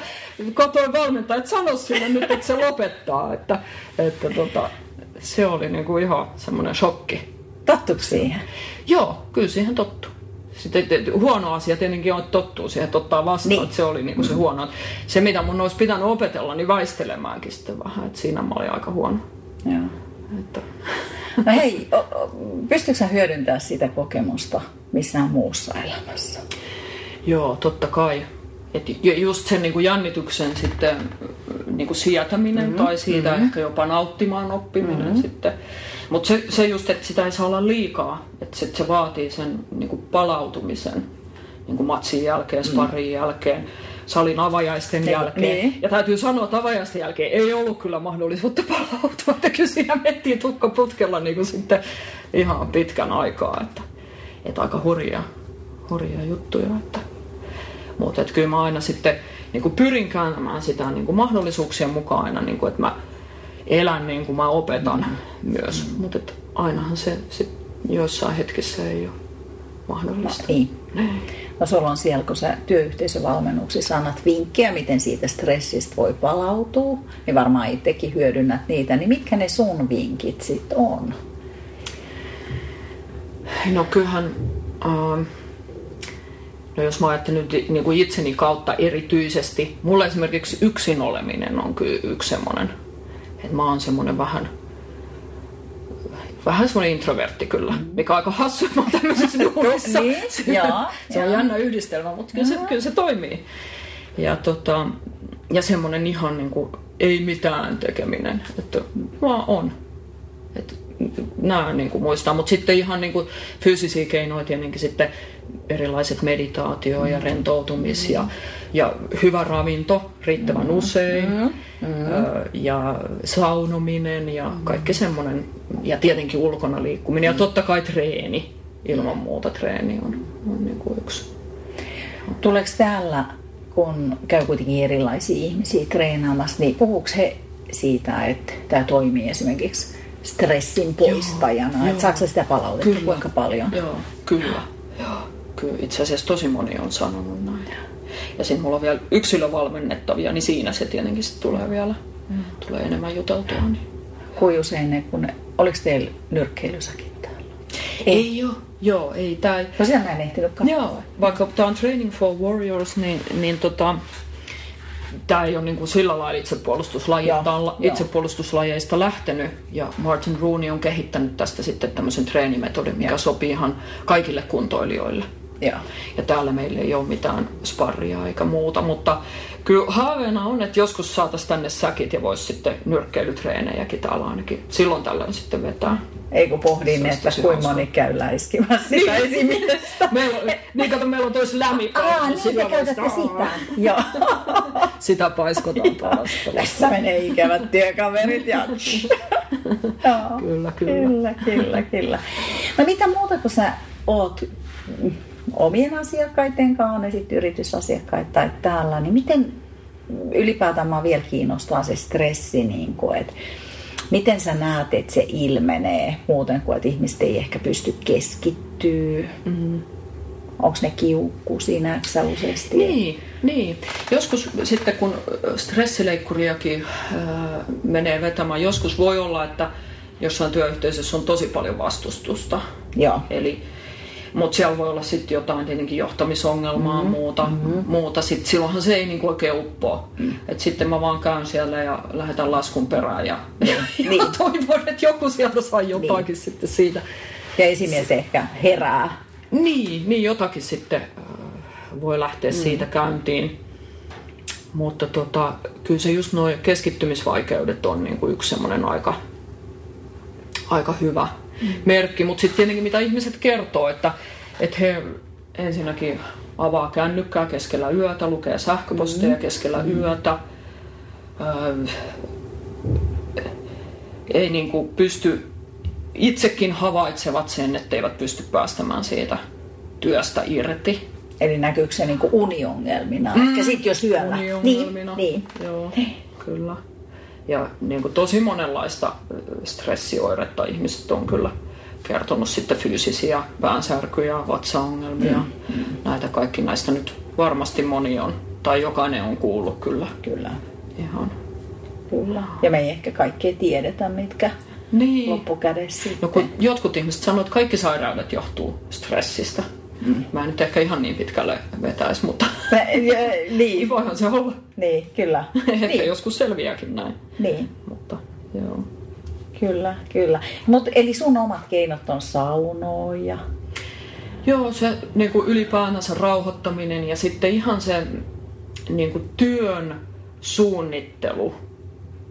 katoin valmentaa, että sano sille nyt, että se lopettaa. Että se oli niinku ihan semmoinen shokki. Tottuiko siihen? Joo, kyllä siihen tottuu. Sitten huono asia tietenkin on, että tottuu siihen, että ottaa vastaan, niin. Että se oli niin kuin se huono. Se, mitä mun olisi pitänyt opetella, niin väistelemäänkin sitten vähän, että siinä mä olin aika huono. Joo. Että. No hei, pystytkö sä hyödyntämään sitä kokemusta missään muussa elämässä? Joo, totta kai. Et just sen niin kuin jännityksen sitten niin kuin sietäminen tai siitä ehkä jopa nauttimaan oppiminen sitten. Mutta se just, että sitä ei saa olla liikaa, että se vaatii sen niinku palautumisen niinku matsin jälkeen, sparin jälkeen, salin avajaisten jälkeen. Niin. Ja täytyy sanoa, että avajaisten jälkeen ei ollut kyllä mahdollisuutta palautua, että kyllä siinä mentiin tukkaputkella niinku sitten ihan pitkän aikaa. Että aika hurjia juttuja. Mutta kyllä mä aina sitten niinku pyrin kääntämään sitä niinku mahdollisuuksien mukaan aina, niinku, että mä elän niin kuin mä opetan myös, mutta ainahan se sit joissain hetkissä ei ole mahdollista. No, ei. No sulla on siellä, kun sä työyhteisövalmennuksissa annat vinkkejä, miten siitä stressistä voi palautua, niin varmaan itsekin hyödynnät niitä, niin mitkä ne sun vinkit sitten on? No kyllähän, no jos mä ajattelen nyt niin kuin itseni kautta erityisesti, mulla esimerkiksi yksin oleminen on kyllä yksi semmoinen. Että mä oon semmoinen vähän semmoinen introvertti kyllä, mikä on aika hassu, mä oon tämmöisessä duunissa. Se on jännä yhdistelmä, mutta kyllä se toimii. Ja, ja semmoinen ihan niin kuin ei mitään tekeminen, että vaan on. Että nää niin kuin muistaa, mutta sitten ihan niin kuin fyysisiä keinoja tietenkin sitten erilaiset meditaatio- ja rentoutumis- ja hyvä ravinto riittävän usein ja saunominen ja kaikki semmoinen ja tietenkin ulkona liikkuminen ja totta kai treeni, ilman muuta treeni on niin kuin yksi. Tuleeko täällä, kun käy kuitenkin erilaisia ihmisiä treenaamassa, niin puhuuko he siitä, että tämä toimii esimerkiksi stressin poistajana, että saako sitä palautetta kuinka paljon? Joo, kyllä. Kyllä itse asiassa tosi moni on sanonut näin. Ja sitten mulla on vielä yksilövalmennettavia, niin siinä se tietenkin tulee vielä tulee enemmän juteltua. Niin. Kuin usein, kun oliko teillä nyrkkeilysäkin täällä? Ei ole. Joo, ei. No sitä mä en ehtinyt katsoa. Joo, vaikka tämä on Training for Warriors, niin tämä ei ole niin kuin sillä lailla itsepuolustuslaji. Tämä on itsepuolustuslajeista lähtenyt ja Martin Rooney on kehittänyt tästä sitten tämmöisen treenimetodin, mikä sopii ihan kaikille kuntoilijoille. Ja täällä meillä ei ole mitään sparria eikä muuta, mutta kyllä haaveena on, että joskus saataisiin tänne säkit ja voisi sitten nyrkkeilytreenejäkin täällä ainakin silloin tällöin sitten vetää. Ei kun pohdin, että kuinka moni käy läiskimässä sitä esimiestä. Niin kato, meillä on toisi lämmipäin. Niin te käytätte sitä. Joo. Sitä paiskotaan palastelusta. Tässä menee ikävät työkaverit ja. Kyllä. No mitä muuta kuin sä oot omien asiakkaiden kanssa, ne sitten yritysasiakkaita tai täällä, niin miten ylipäätään mä vielä kiinnostaa se stressi, niin kuin, että miten sä näet, että se ilmenee muuten kuin, että ihmiset ei ehkä pysty keskittyä? Onko ne kiukkuisia, näetkö sä useasti? Niin. Joskus sitten, kun stressileikkuriakin menee vetämään, joskus voi olla, että jossain työyhteisössä on tosi paljon vastustusta. Joo. Mutta siellä voi olla sitten jotain tietenkin johtamisongelmaa, muuta. Sitten silloinhan se ei niinku oikein uppoa. Et sitten mä vaan käyn siellä ja lähetän laskun perään ja toivon, että joku sieltä saa jotakin sitten siitä. Ja esimies ehkä herää. Niin jotakin sitten voi lähteä siitä käyntiin. Mutta kyllä se just nuo keskittymisvaikeudet on niinku yksi semmoinen aika hyvä merkki, mutta sitten tietenkin mitä ihmiset kertoo, että he ensinnäkin avaa kännykkää keskellä yötä, lukee sähköposteja keskellä yötä, ei niinku pysty, itsekin havaitsevat sen, etteivät pysty päästämään siitä työstä irti. Eli näkyykö se niinku uniongelmina, ehkä sitten jo syöllä? Uniongelmina, joo, kyllä. Ja niin kuin tosi monenlaista stressioiretta ihmiset on kyllä kertonut, sitten fyysisiä päänsärkyjä, vatsaongelmia, näitä kaikki näistä nyt varmasti moni on, tai jokainen on kuullut kyllä. Kyllä. Ihan. Kyllä. Ja me ei ehkä kaikkea tiedetä, mitkä niin. Loppukädessä sitten. No, jotkut ihmiset sanoo, että kaikki sairaudet johtuu stressistä. Mm. Mä en nyt ehkä ihan niin pitkälle vetäisi, mutta niin. Voihan se olla. Niin, kyllä. Ehkä niin. Joskus selviääkin näin. Niin. Mutta, joo. Kyllä, kyllä. Mut, eli sun omat keinot on saunoa ja... Joo, se niin kuin ylipäätänsä rauhoittaminen ja sitten ihan se niin kuin työn suunnittelu.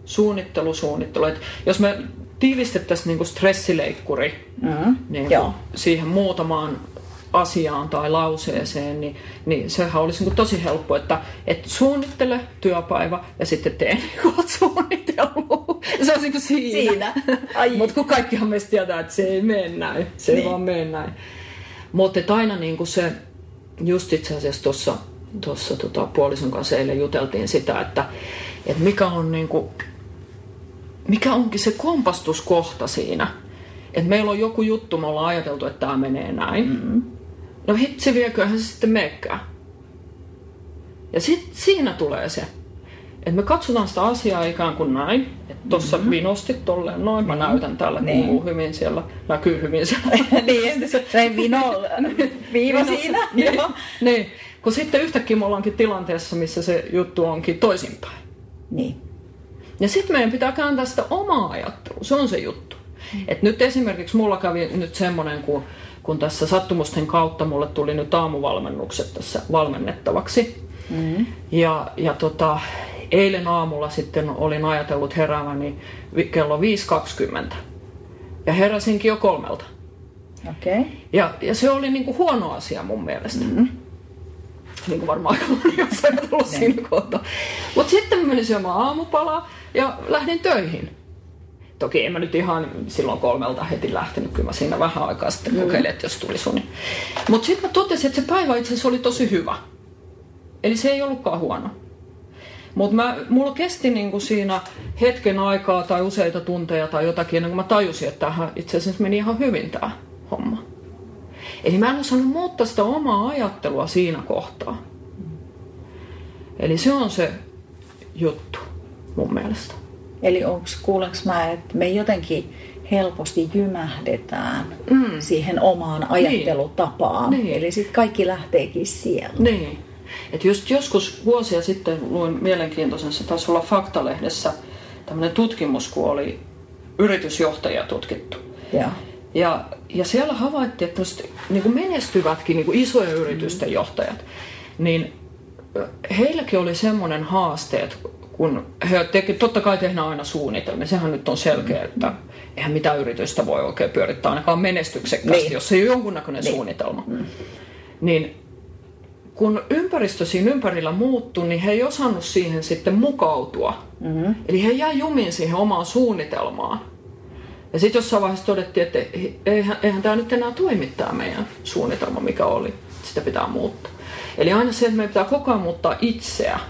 Suunnittelu. Et jos me tiivistettäisiin niin kuin stressileikkuri niin kuin siihen muutamaan asiaan tai lauseeseen, niin sehän olisi niin kuin tosi helppo, että suunnittele työpäivä ja sitten tee niin kuin olet suunnitellut. Se on niin kuin siinä. Mutta kun kaikkihan meistä tietää, että se ei mene näin. Se ei vaan mene näin. Mutta aina niin kuin se, just itse asiassa tuossa puolison kanssa eilen juteltiin sitä, että mikä on niin kuin, mikä onkin se kompastuskohta siinä. Että meillä on joku juttu, me ollaan ajateltu, että tämä menee näin. Mm-hmm. No hitsi, vieköhän se sitten meekään. Ja sitten siinä tulee se, että me katsotaan sitä asiaa ikään kuin näin. Että tuossa vinosti tolleen noin, mä näytän täällä, kuuluu hyvin siellä, näkyy hyvin siellä. Niin, se viiva siinä. Niin, kun sitten yhtäkkiä me ollaankin tilanteessa, missä se juttu onkin toisinpäin. Niin. Ja sitten meidän pitää kääntää sitä omaa ajattelua, se on se juttu. Et nyt esimerkiksi mulla kävi nyt semmoinen, kun tässä sattumusten kautta mulle tuli nyt aamuvalmennukset tässä valmennettavaksi. Ja eilen aamulla sitten olin ajatellut herääväni kello 5.20 ja heräsinkin jo 3. Okay. Ja se oli niinku huono asia mun mielestä. Niin kuin varmaan aika moni on ajatellut siinä kohtaa. Mutta sitten menin syömään aamupalaa ja lähdin töihin. Toki en mä nyt ihan silloin 3 heti lähtenyt, kyllä mä siinä vähän aikaa sitten kokeilin, että jos tuli sun. Mutta sitten mä totesin, että se päivä itse asiassa oli tosi hyvä. Eli se ei ollutkaan huono. Mutta mulla kesti niinku siinä hetken aikaa tai useita tunteja tai jotakin, ennen kuin mä tajusin, että itse asiassa meni ihan hyvin tää homma. Eli mä en osannut muuttaa sitä omaa ajattelua siinä kohtaa. Eli se on se juttu mun mielestä. Eli kuulenko mä, että me jotenkin helposti jymähdetään siihen omaan ajattelutapaan. Niin. Eli sitten kaikki lähteekin siellä. Niin. Et just joskus vuosia sitten luin mielenkiintoisen, se taisi olla Faktalehdessä tämmöinen tutkimus, kun oli yritysjohtajia tutkittu. Ja siellä havaittiin, että niin menestyvätkin niin isojen yritysten johtajat, niin heilläkin oli semmoinen haaste, että kun he totta kai tehdään aina suunnitelmia, sehän nyt on selkeä, että eihän mitään yritystä voi oikein pyörittää ainakaan menestyksekkästi, jos ei ole jonkunnäköinen suunnitelma. Niin kun ympäristö siinä ympärillä muuttui, niin he ei osannut siihen sitten mukautua. Eli he jäi jumiin siihen omaan suunnitelmaan. Ja sitten jossain vaiheessa todettiin, että eihän tämä nyt enää toimi tämä meidän suunnitelma, mikä oli. Sitä pitää muuttaa. Eli aina se, että meidän pitää koko ajan muuttaa itseä.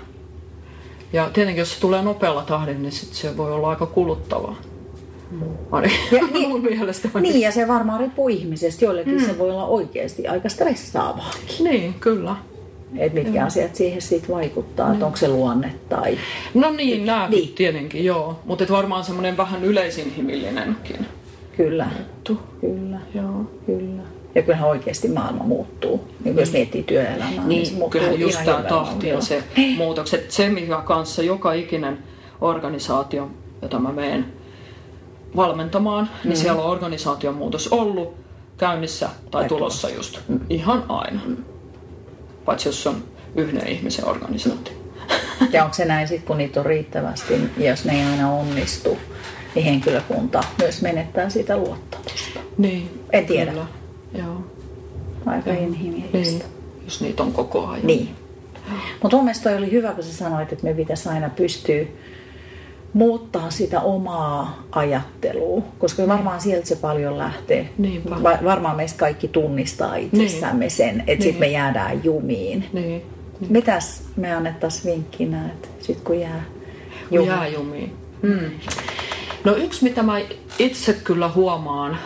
Ja tietenkin, jos se tulee nopealla tahdilla, niin sit se voi olla aika kuluttavaa. Niin, ja se varmaan riippuu ihmisestä. Joillekin se voi olla oikeasti aika stressaavaakin. Niin, kyllä. Et mitkä asiat siihen siitä vaikuttaa, että onko se luonne tai... No niin, nää tietenkin, joo. Mutta varmaan semmoinen vähän yleisinhimillinenkin. Kyllä, kyllä. Ja kyllähän oikeasti maailma muuttuu. Niin, jos miettii työelämää, niin se muuttuu ihan hirveän. Kyllähän just tämä tahti ja se muutokset. Se, mikä kanssa joka ikinen organisaatio, jota mä menen valmentamaan, niin siellä on organisaation muutos ollut käynnissä tai tulossa just ihan aina. Paitsi jos on yhden ihmisen organisaatio. Ja onko se näin sitten, kun niitä on riittävästi, ja jos ne ei aina onnistu, niin henkilökunta myös menettää sitä luottamusta. Niin. En tiedä. Kyllä. Joo. Aika inhimillistä. Niin. Jos niitä on koko ajan. Niin. Mutta mun mielestä toi oli hyvä, kun sä sanoit, että me pitäisi aina pystyä muuttaa sitä omaa ajattelua, koska varmaan sieltä se paljon lähtee. Niinpä. Varmaan meistä kaikki tunnistaa itsessämme sen, että sitten me jäädään jumiin. Niin. Mitäs me annettaisiin vinkkinä, että sitten kun jää jumiin? Hmm. No yksi, mitä mä itse kyllä huomaan,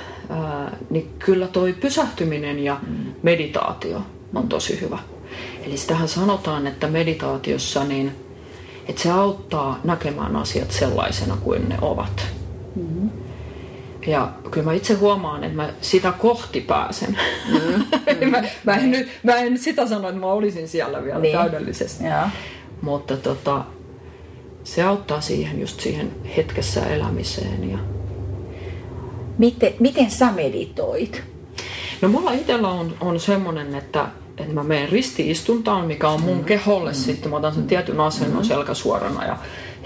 niin kyllä toi pysähtyminen ja meditaatio on tosi hyvä. Eli sitähän sanotaan, että meditaatiossa niin, että se auttaa näkemään asiat sellaisena kuin ne ovat. Mm-hmm. Ja kyllä mä itse huomaan, että mä sitä kohti pääsen. Mm-hmm. mä en sitä sano, että mä olisin siellä vielä niin täydellisesti. Yeah. Mutta se auttaa siihen, just siihen hetkessä elämiseen. Ja... Miten sä meditoit? No mulla itsellä on semmoinen, että mä menen ristiistuntaan, mikä on mun keholle sitten. Mä otan sen tietyn asennon selkä suorana ja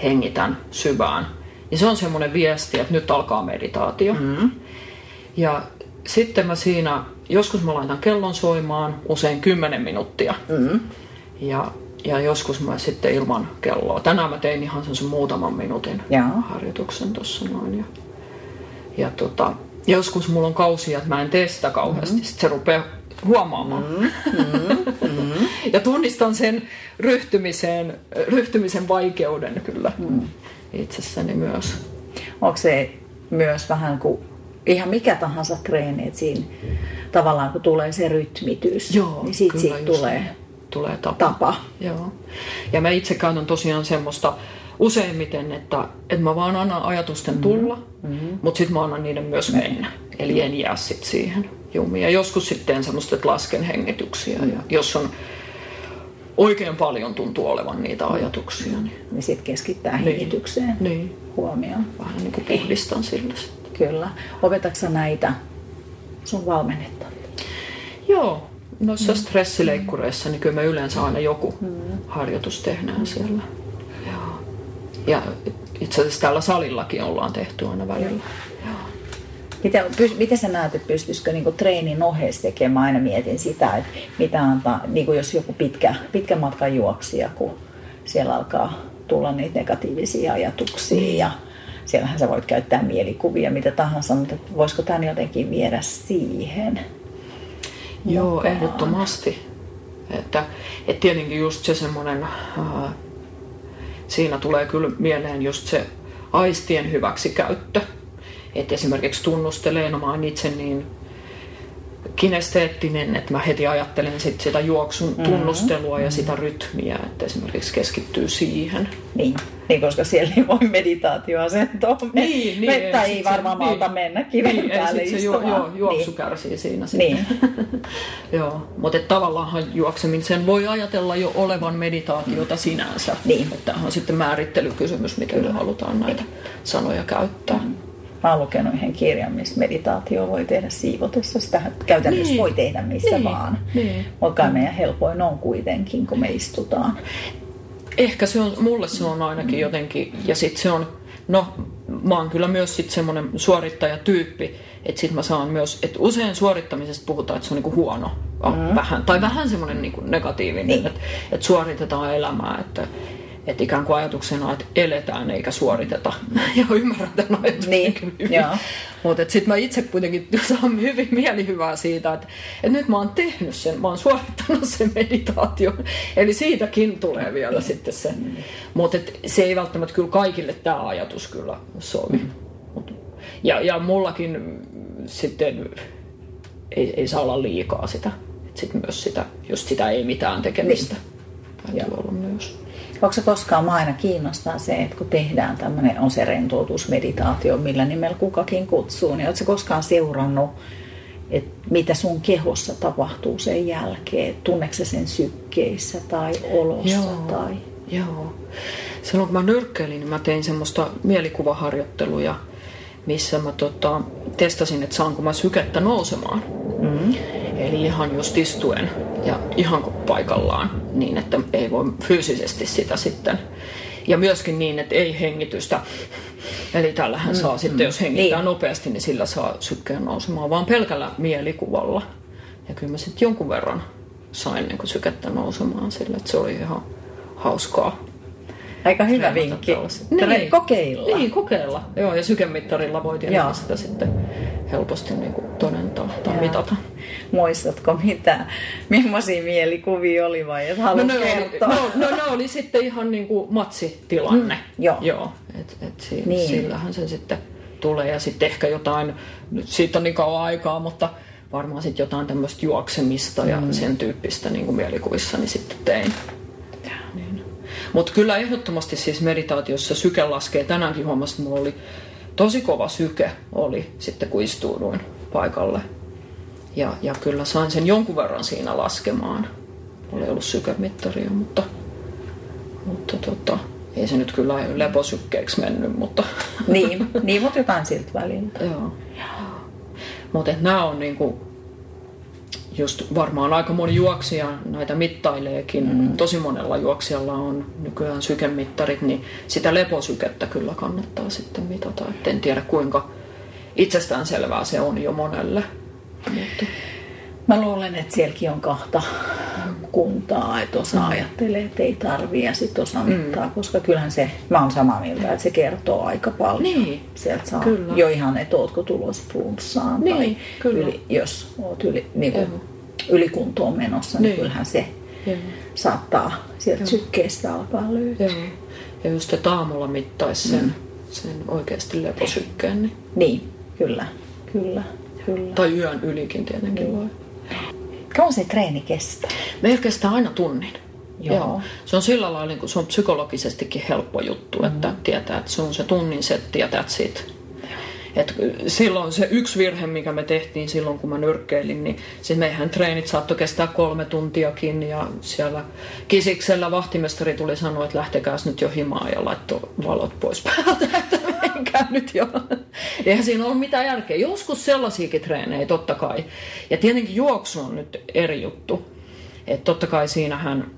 hengitän syvään. Ja se on semmoinen viesti, että nyt alkaa meditaatio. Ja sitten mä siinä, joskus mä laitan kellon soimaan, usein 10 minuuttia. Ja joskus mä sitten ilman kelloa. Tänään mä tein ihan sen muutaman minuutin harjoituksen tuossa noin. Ja joskus mulla on kausia, että mä en tee sitä kauheasti. Sitten se rupeaa huomaamaan. Ja tunnistan sen ryhtymisen vaikeuden kyllä itsessäni myös. Onko se myös vähän kuin ihan mikä tahansa treeneet siinä tavallaan, kun tulee se rytmitys? Joo, niin siitä tulee tapa. Joo. Ja mä itse käytän tosiaan semmoista useimmiten, että mä vaan annan ajatusten tulla, mutta sitten mä annan niiden myös mennä. Eli en jää sitten siihen jumiin. Ja joskus sitten semmoista, että lasken hengityksiä. Ja jos on oikein paljon tuntuu olevan niitä ajatuksia. Niin sitten keskittää hengitykseen huomioon. Vähän niin kuin puhdistan sillä sitten. Kyllä. Opetatko sä näitä sun valmennettavia? Joo. Noissa stressileikkureissa niin kyllä me yleensä aina joku harjoitus tehdään siellä. Ja itse asiassa täällä salillakin ollaan tehty aina välillä. Miten sä näet, että pystyisikö niinku treenin ohessa tekemään? Aina mietin sitä, että mitä antaa, niinku jos joku pitkä matkan juoksija, kun siellä alkaa tulla niitä negatiivisia ajatuksia. Ja siellähän sä voit käyttää mielikuvia, mitä tahansa, mutta voisiko tämän jotenkin viedä siihen? Joo, ehdottomasti. Että tietenkin just se semmoinen... Siinä tulee kyllä mieleen just se aistien hyväksikäyttö. Että esimerkiksi tunnustelen omaan itse niin kinesteettinen, että mä heti ajattelen sit sitä juoksun tunnustelua ja sitä rytmiä, että esimerkiksi keskittyy siihen. Niin koska siellä ei voi meditaatioasentoa. Niin, vettä ei varmaan malta mennä kiven päälle istumaan. Juoksu kärsii siinä sitten. Joo, mutta tavallaan juoksemisen voi ajatella jo olevan meditaatiota sinänsä. Niin. Tämä on sitten määrittelykysymys, miten halutaan näitä sanoja käyttää. Mä oon lukenut yhden kirjan, missä meditaatio voi tehdä siivotessa. Sitä käytännössä voi tehdä missä vaan. Olkaa meidän helpoin on kuitenkin, kun me istutaan. Ehkä se on, mulle se on ainakin jotenkin. Ja sit se on, mä oon kyllä myös sit semmonen suorittajatyyppi. Että sit mä saan myös, että usein suorittamisesta puhutaan, että se on niinku huono. Vähän semmonen niinku negatiivinen, että suoritetaan elämää, että ikään kuin ajatuksena, että eletään eikä suoriteta. Ja ymmärrän tämän ajatuksen hyvin. Mutta sitten mä itse kuitenkin saan hyvin mielihyvää siitä, että nyt mä oon tehnyt sen, mä oon suorittanut sen meditaation. Eli siitäkin tulee vielä sitten se. Mutta se ei välttämättä kyllä kaikille tämä ajatus kyllä sovi. Ja mullakin sitten ei saa olla liikaa sitä. Sitten myös sitä, just sitä ei mitään tekemistä. Täytyy olla myös. Onko se koskaan, mä aina kiinnostaa se, että kun tehdään tämmöinen, on se rentoutusmeditaatio, millä nimellä kukakin kutsuu, niin ootko sä koskaan seurannut, että mitä sun kehossa tapahtuu sen jälkeen? Tunneeko sä sen sykkeissä tai olossa? Joo. Silloin kun mä nyrkkeilin, niin mä tein semmoista mielikuvaharjoitteluja, missä mä testasin, että saanko mä sykettä nousemaan. Eli ihan just istuen ja ihan paikallaan niin, että ei voi fyysisesti sitä sitten. Ja myöskin niin, että ei hengitystä. Eli tällähän saa sitten, jos hengittää nopeasti, niin sillä saa sykkeen nousemaan, vaan pelkällä mielikuvalla. Ja kyllä mä sitten jonkun verran sain niin sykettä nousemaan sillä, että se oli ihan hauskaa. Aika hyvä vinkki. Niin, kokeilla. Niin, kokeilla. Joo, ja sykemittarilla voi tietää sitä sitten helposti niin kuin todentaa tai mitata. Muistatko mitä? Millaisia mielikuvia oli vai et haluat kertoa? Ne oli sitten ihan niin kuin matsitilanne. Joo. Niin. Sillähän se sitten tulee ja sitten ehkä jotain, nyt siitä on niin kauan aikaa, mutta varmaan sitten jotain tämmöistä juoksemista ja sen tyyppistä niin kuin mielikuvissani sitten tein. Niin. Mutta kyllä ehdottomasti siis meditaatiossa syke laskee. Tänäänkin huomasin, että mulla oli tosi kova syke oli sitten kun istuuduin paikalle. Ja kyllä sain sen jonkun verran siinä laskemaan. Oli ollut sykemittaria, mutta ei se nyt kyllä leposykkeeksi mennyt, mutta... Niin, mutta jotain siltä välillä. Joo. Mutta nämä on niinku, just varmaan aika moni juoksija näitä mittaileekin. Tosi monella juoksijalla on nykyään sykemittarit, niin sitä leposykettä kyllä kannattaa sitten mitata. Et en tiedä kuinka itsestäänselvää se on jo monelle. Mutta. Mä luulen, että sielläkin on kahta kuntaa, että osa ajattelee, että ei tarvii ja sitten osa mittaa, koska kyllähän se, mä oon samaa mieltä, että se kertoo aika paljon. Niin, sieltä saa kyllä. Jo ihan, että ootko tulos flunssaan niin, tai kyllä. Jos oot ylikuntoon menossa, niin kyllähän se saattaa sieltä sykkeestä alkaa löytyä. Joo. Ja just että aamulla mittaisi sen oikeasti leposykkeen. Niin, kyllä. Tai yön ylikin tietenkin voi. Kauan se treeni kestää? Meillä kestää aina tunnin. Joo. Se on sillä lailla, niin kun se on psykologisestikin helppo juttu, että tietää, että se on se tunnin setti ja that's it. Et silloin se yksi virhe, mikä me tehtiin silloin, kun mä nyrkkeilin, niin siis meihän treenit saattoi kestää 3 tuntiakin ja siellä Kisiksellä vahtimestari tuli sanoa, että lähtekääs nyt jo himaan ja laittoi valot pois päältä, että menkää nyt jo. Eihän siinä ole mitään järkeä. Joskus sellaisiakin treenejä, totta kai. Ja tietenkin juoksu on nyt eri juttu. Että totta kai siinähän...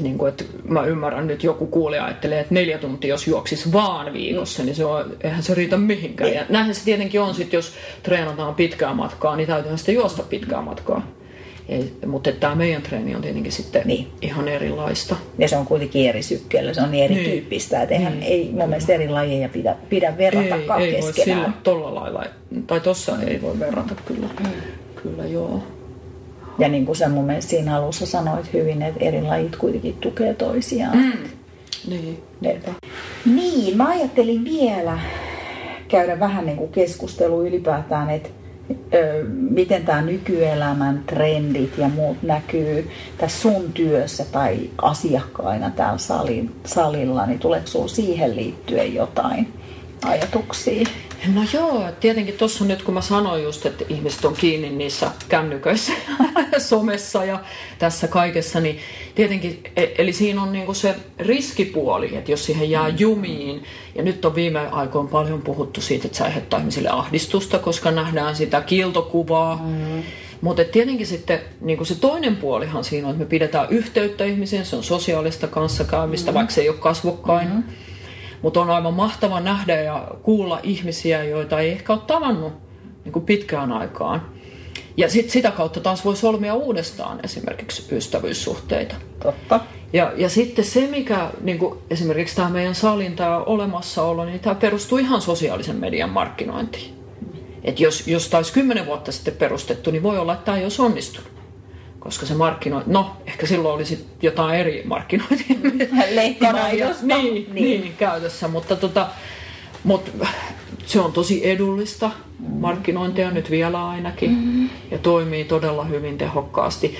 Niin kuin, että mä ymmärrän nyt joku kuulija ajattelee, että 4 tuntia jos juoksisi vaan viikossa, niin se on, eihän se riitä mihinkään. Ja näinhän se tietenkin on sitten, jos treenataan pitkää matkaa, niin täytyyhän sitten juosta pitkää matkaa. Mutta tämä meidän treeni on tietenkin sitten ihan erilaista. Ja se on kuitenkin eri sykkeellä, se on niin erityyppistä. Että eihän ei mun mielestä eri lajeja pidä verratakaan ei keskenään. Ei voi tolla lailla, tai tossa ei voi verrata kyllä. Kyllä joo. Ja niin kuin sä mun mielestä siinä alussa sanoit hyvin, että eri lajit kuitenkin tukee toisiaan. Niin, mä ajattelin vielä käydä vähän niin kuin keskustelua ylipäätään, että miten tämä nykyelämän trendit ja muut näkyy tässä sun työssä tai asiakkaina täällä salilla, niin tuleeko sulla siihen liittyen jotain ajatuksia? No joo, tietenkin tuossa nyt kun mä sanoin just, että ihmiset on kiinni niissä kännyköissä somessa ja tässä kaikessa, niin tietenkin, eli siinä on niinku se riskipuoli, että jos siihen jää jumiin, ja nyt on viime aikoina paljon puhuttu siitä, että se aiheuttaa ihmisille ahdistusta, koska nähdään sitä kiiltokuvaa, mutta tietenkin sitten niinku se toinen puolihan siinä on, että me pidetään yhteyttä ihmisiin, se on sosiaalista kanssakäymistä, vaikka se ei ole kasvokkain. Mutta on aivan mahtava nähdä ja kuulla ihmisiä, joita ei ehkä ole tavannut niin kuin pitkään aikaan. Ja sitä kautta taas voi solmia uudestaan esimerkiksi ystävyyssuhteita. Totta. Ja sitten se, mikä niin kuin esimerkiksi tämä meidän salin tämä olemassaolo, niin tämä perustuu ihan sosiaalisen median markkinointiin. Että jos taisi 10 vuotta sitten perustettu, niin voi olla, että tämä ei olisi onnistunut. Koska se markkinointi, no ehkä silloin oli sit jotain eri markkinointia. Lehtimaidosta. Niin, käytössä, mutta se on tosi edullista markkinointia nyt vielä ainakin ja toimii todella hyvin tehokkaasti.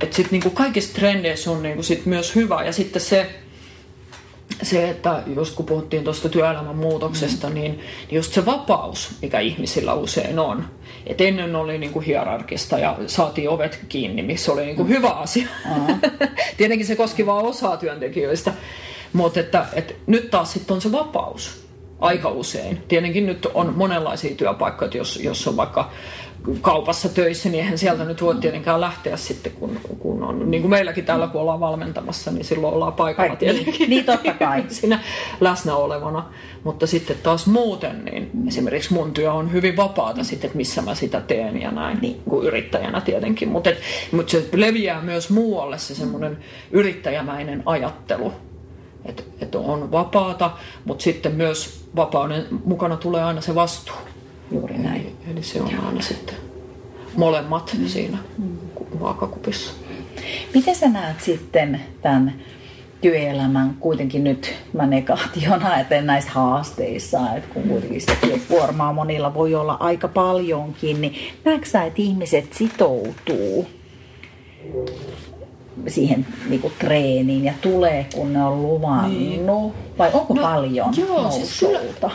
Et sit niinku kaikissa trendeissä on niinku sit myös hyvä ja sitten se, että just kun puhuttiin tuosta työelämän muutoksesta, niin just se vapaus, mikä ihmisillä usein on. Et ennen oli niinku hierarkista ja saatiin ovet kiinni, missä oli niinku hyvä asia. Tietenkin se koski vaan osaa työntekijöistä, mutta että nyt taas sitten on se vapaus aika usein. Tietenkin nyt on monenlaisia työpaikkoja, jos on vaikka kaupassa töissä, niin eihän sieltä nyt voi tietenkään lähteä sitten, kun on, niin kuin meilläkin täällä, kun ollaan valmentamassa, niin silloin ollaan paikalla tietenkin. Niin, totta kai. Siinä läsnä olevana. Mutta sitten taas muuten, niin esimerkiksi mun työ on hyvin vapaata sitten, että missä mä sitä teen ja näin, kuin yrittäjänä tietenkin. Mutta se leviää myös muualle se semmoinen yrittäjämäinen ajattelu. Että on vapaata, mutta sitten myös vapauden mukana tulee aina se vastuu. Juuri näin. Eli se on aina sitten molemmat siinä vaakakupissa. Miten sä näet sitten tämän työelämän kuitenkin nyt mä negaationa eteen näissä haasteissa, että kun kuitenkin sitä työkuormaa monilla voi olla aika paljonkin, niin näetkö sä, että ihmiset sitoutuu siihen niinku treeniin ja tulee, kun ne on luvannut? Niin. Vai onko paljon nousuutta?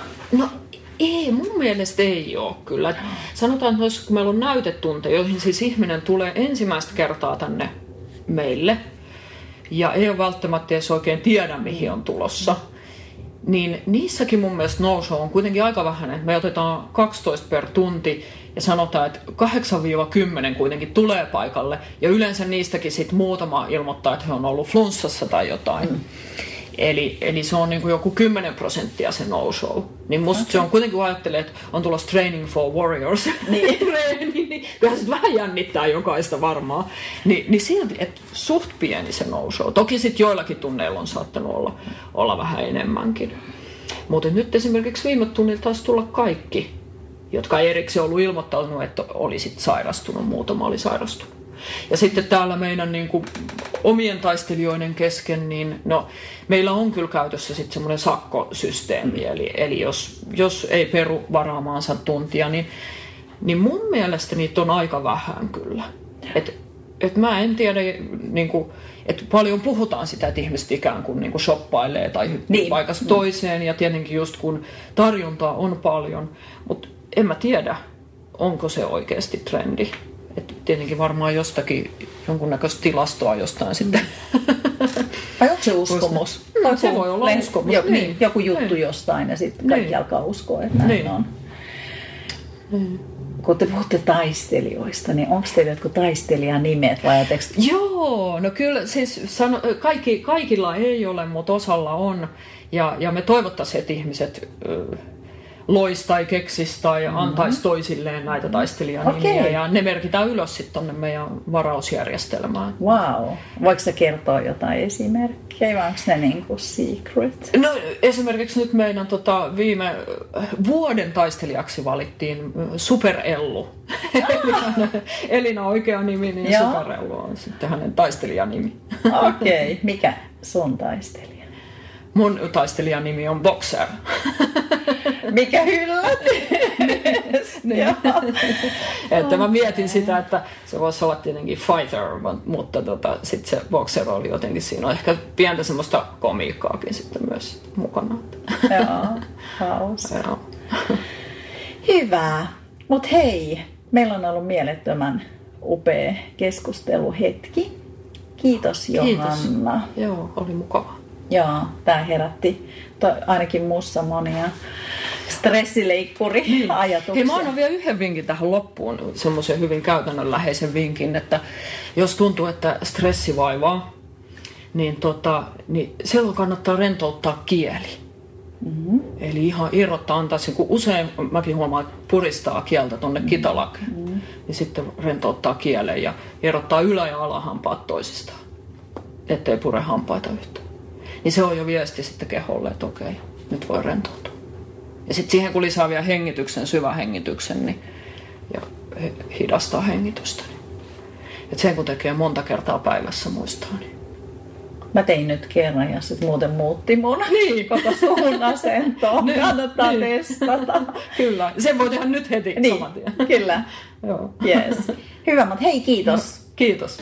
Ei, mun mielestä ei ole kyllä. Sanotaan, että kun meillä on näytetunteja, joihin siis ihminen tulee ensimmäistä kertaa tänne meille, ja ei ole välttämättä edes oikein tiedä, mihin on tulossa, niin niissäkin mun mielestä nousu on kuitenkin aika vähän, että me otetaan 12 per tunti ja sanotaan, että 8-10 kuitenkin tulee paikalle, ja yleensä niistäkin sit muutama ilmoittaa, että he on ollut flunssassa tai jotain. Mm. Eli se on niin kuin joku 10% se nousu. Niin musta okay. Se on kuitenkin, kun ajattelee, että on tulossa Training for Warriors, niin kyllähän sitten vähän jännittää jokaista varmaan. Niin silti, että suht pieni se nousu. Toki sitten joillakin tunneilla on saattanut olla vähän enemmänkin. Mutta nyt esimerkiksi viime tunnilla taisi tulla kaikki, jotka ei erikseen ollut ilmoittanut, että oli sitten sairastunut. Muutama oli sairastunut. Ja sitten täällä meidän niin kuin omien taistelijoiden kesken, niin meillä on kyllä käytössä sitten semmoinen sakkosysteemi, eli jos ei peru varaamaansa tuntia, niin mun mielestä niitä on aika vähän kyllä. Et mä en tiedä, niin kuin, että paljon puhutaan sitä, että ihmiset ikään kuin shoppailee tai hyppii paikasta toiseen, ja tietenkin just kun tarjontaa on paljon, mutta en mä tiedä, onko se oikeasti trendi. Että tietenkin varmaan jostakin jonkunnäköistä tilastoa jostain sitten. Vai onko se uskomus? No, se voi olla uskomus. Niin. Joku juttu jostain ja sitten kaikki alkaa uskoa, että näin on. Niin. Kun te puhutte taistelijoista, niin onko teillä jotkut taistelijanimet vai ajatteko? Joo, no kyllä siis kaikilla ei ole, mutta osalla on. Ja me toivottaisiin, että ihmiset loisi tai keksisi tai antaisi toisilleen näitä taistelijanimiä. Okay. Ja ne merkitään ylös sitten tuonne meidän varausjärjestelmään. Wow. Voiko sä kertoa jotain esimerkkejä vai onko ne niin kuin secret? No esimerkiksi nyt meidän viime vuoden taistelijaksi valittiin Superellu. Elina oikea nimi, niin Superellu on sitten hänen taistelijanimi. Okei. Okay. Mikä sun taistelija? Mun taistelijanimi on Boxer. Mikä hyllät? Niin. Että mä mietin sitä, että se voisi olla tietenkin Fighter, mutta sitten se Boxer oli jotenkin siinä. Ehkä pientä semmoista komiikkaakin sitten myös mukana. Joo, hauska. Hyvä. Mutta hei, meillä on ollut mielettömän upea keskusteluhetki. Kiitos Johanna. Joo, oli mukava. Joo, tämä herätti ainakin muussa monia stressileikkuri-ajatuksia. Hei, mä annan vielä yhden vinkin tähän loppuun, semmoisen hyvin käytännönläheisen vinkin, että jos tuntuu, että stressi vaivaa, niin silloin kannattaa rentouttaa kieli. Mm-hmm. Eli ihan irrottaa, antaisin, kun usein mäkin huomaan, että puristaa kieltä tuonne kitalakeen, niin sitten rentouttaa kielen ja irrottaa ylä- ja alahampaat toisistaan, ettei pure hampaita yhtään. Niin se on jo viesti sitten keholle, että okei, nyt voi rentoutua. Ja sitten siihen kun lisää vielä hengityksen, syvähengityksen ja hidastaa hengitystä. Niin. Että sen kun tekee monta kertaa päivässä muistaa. Niin. Mä tein nyt kerran ja sitten muuten muutti mun koko suun asentoon. Kannattaa testata. Kyllä, sen voi tehdä nyt heti saman tien. Kyllä, yes. Hyvä, mutta hei kiitos. Kiitos.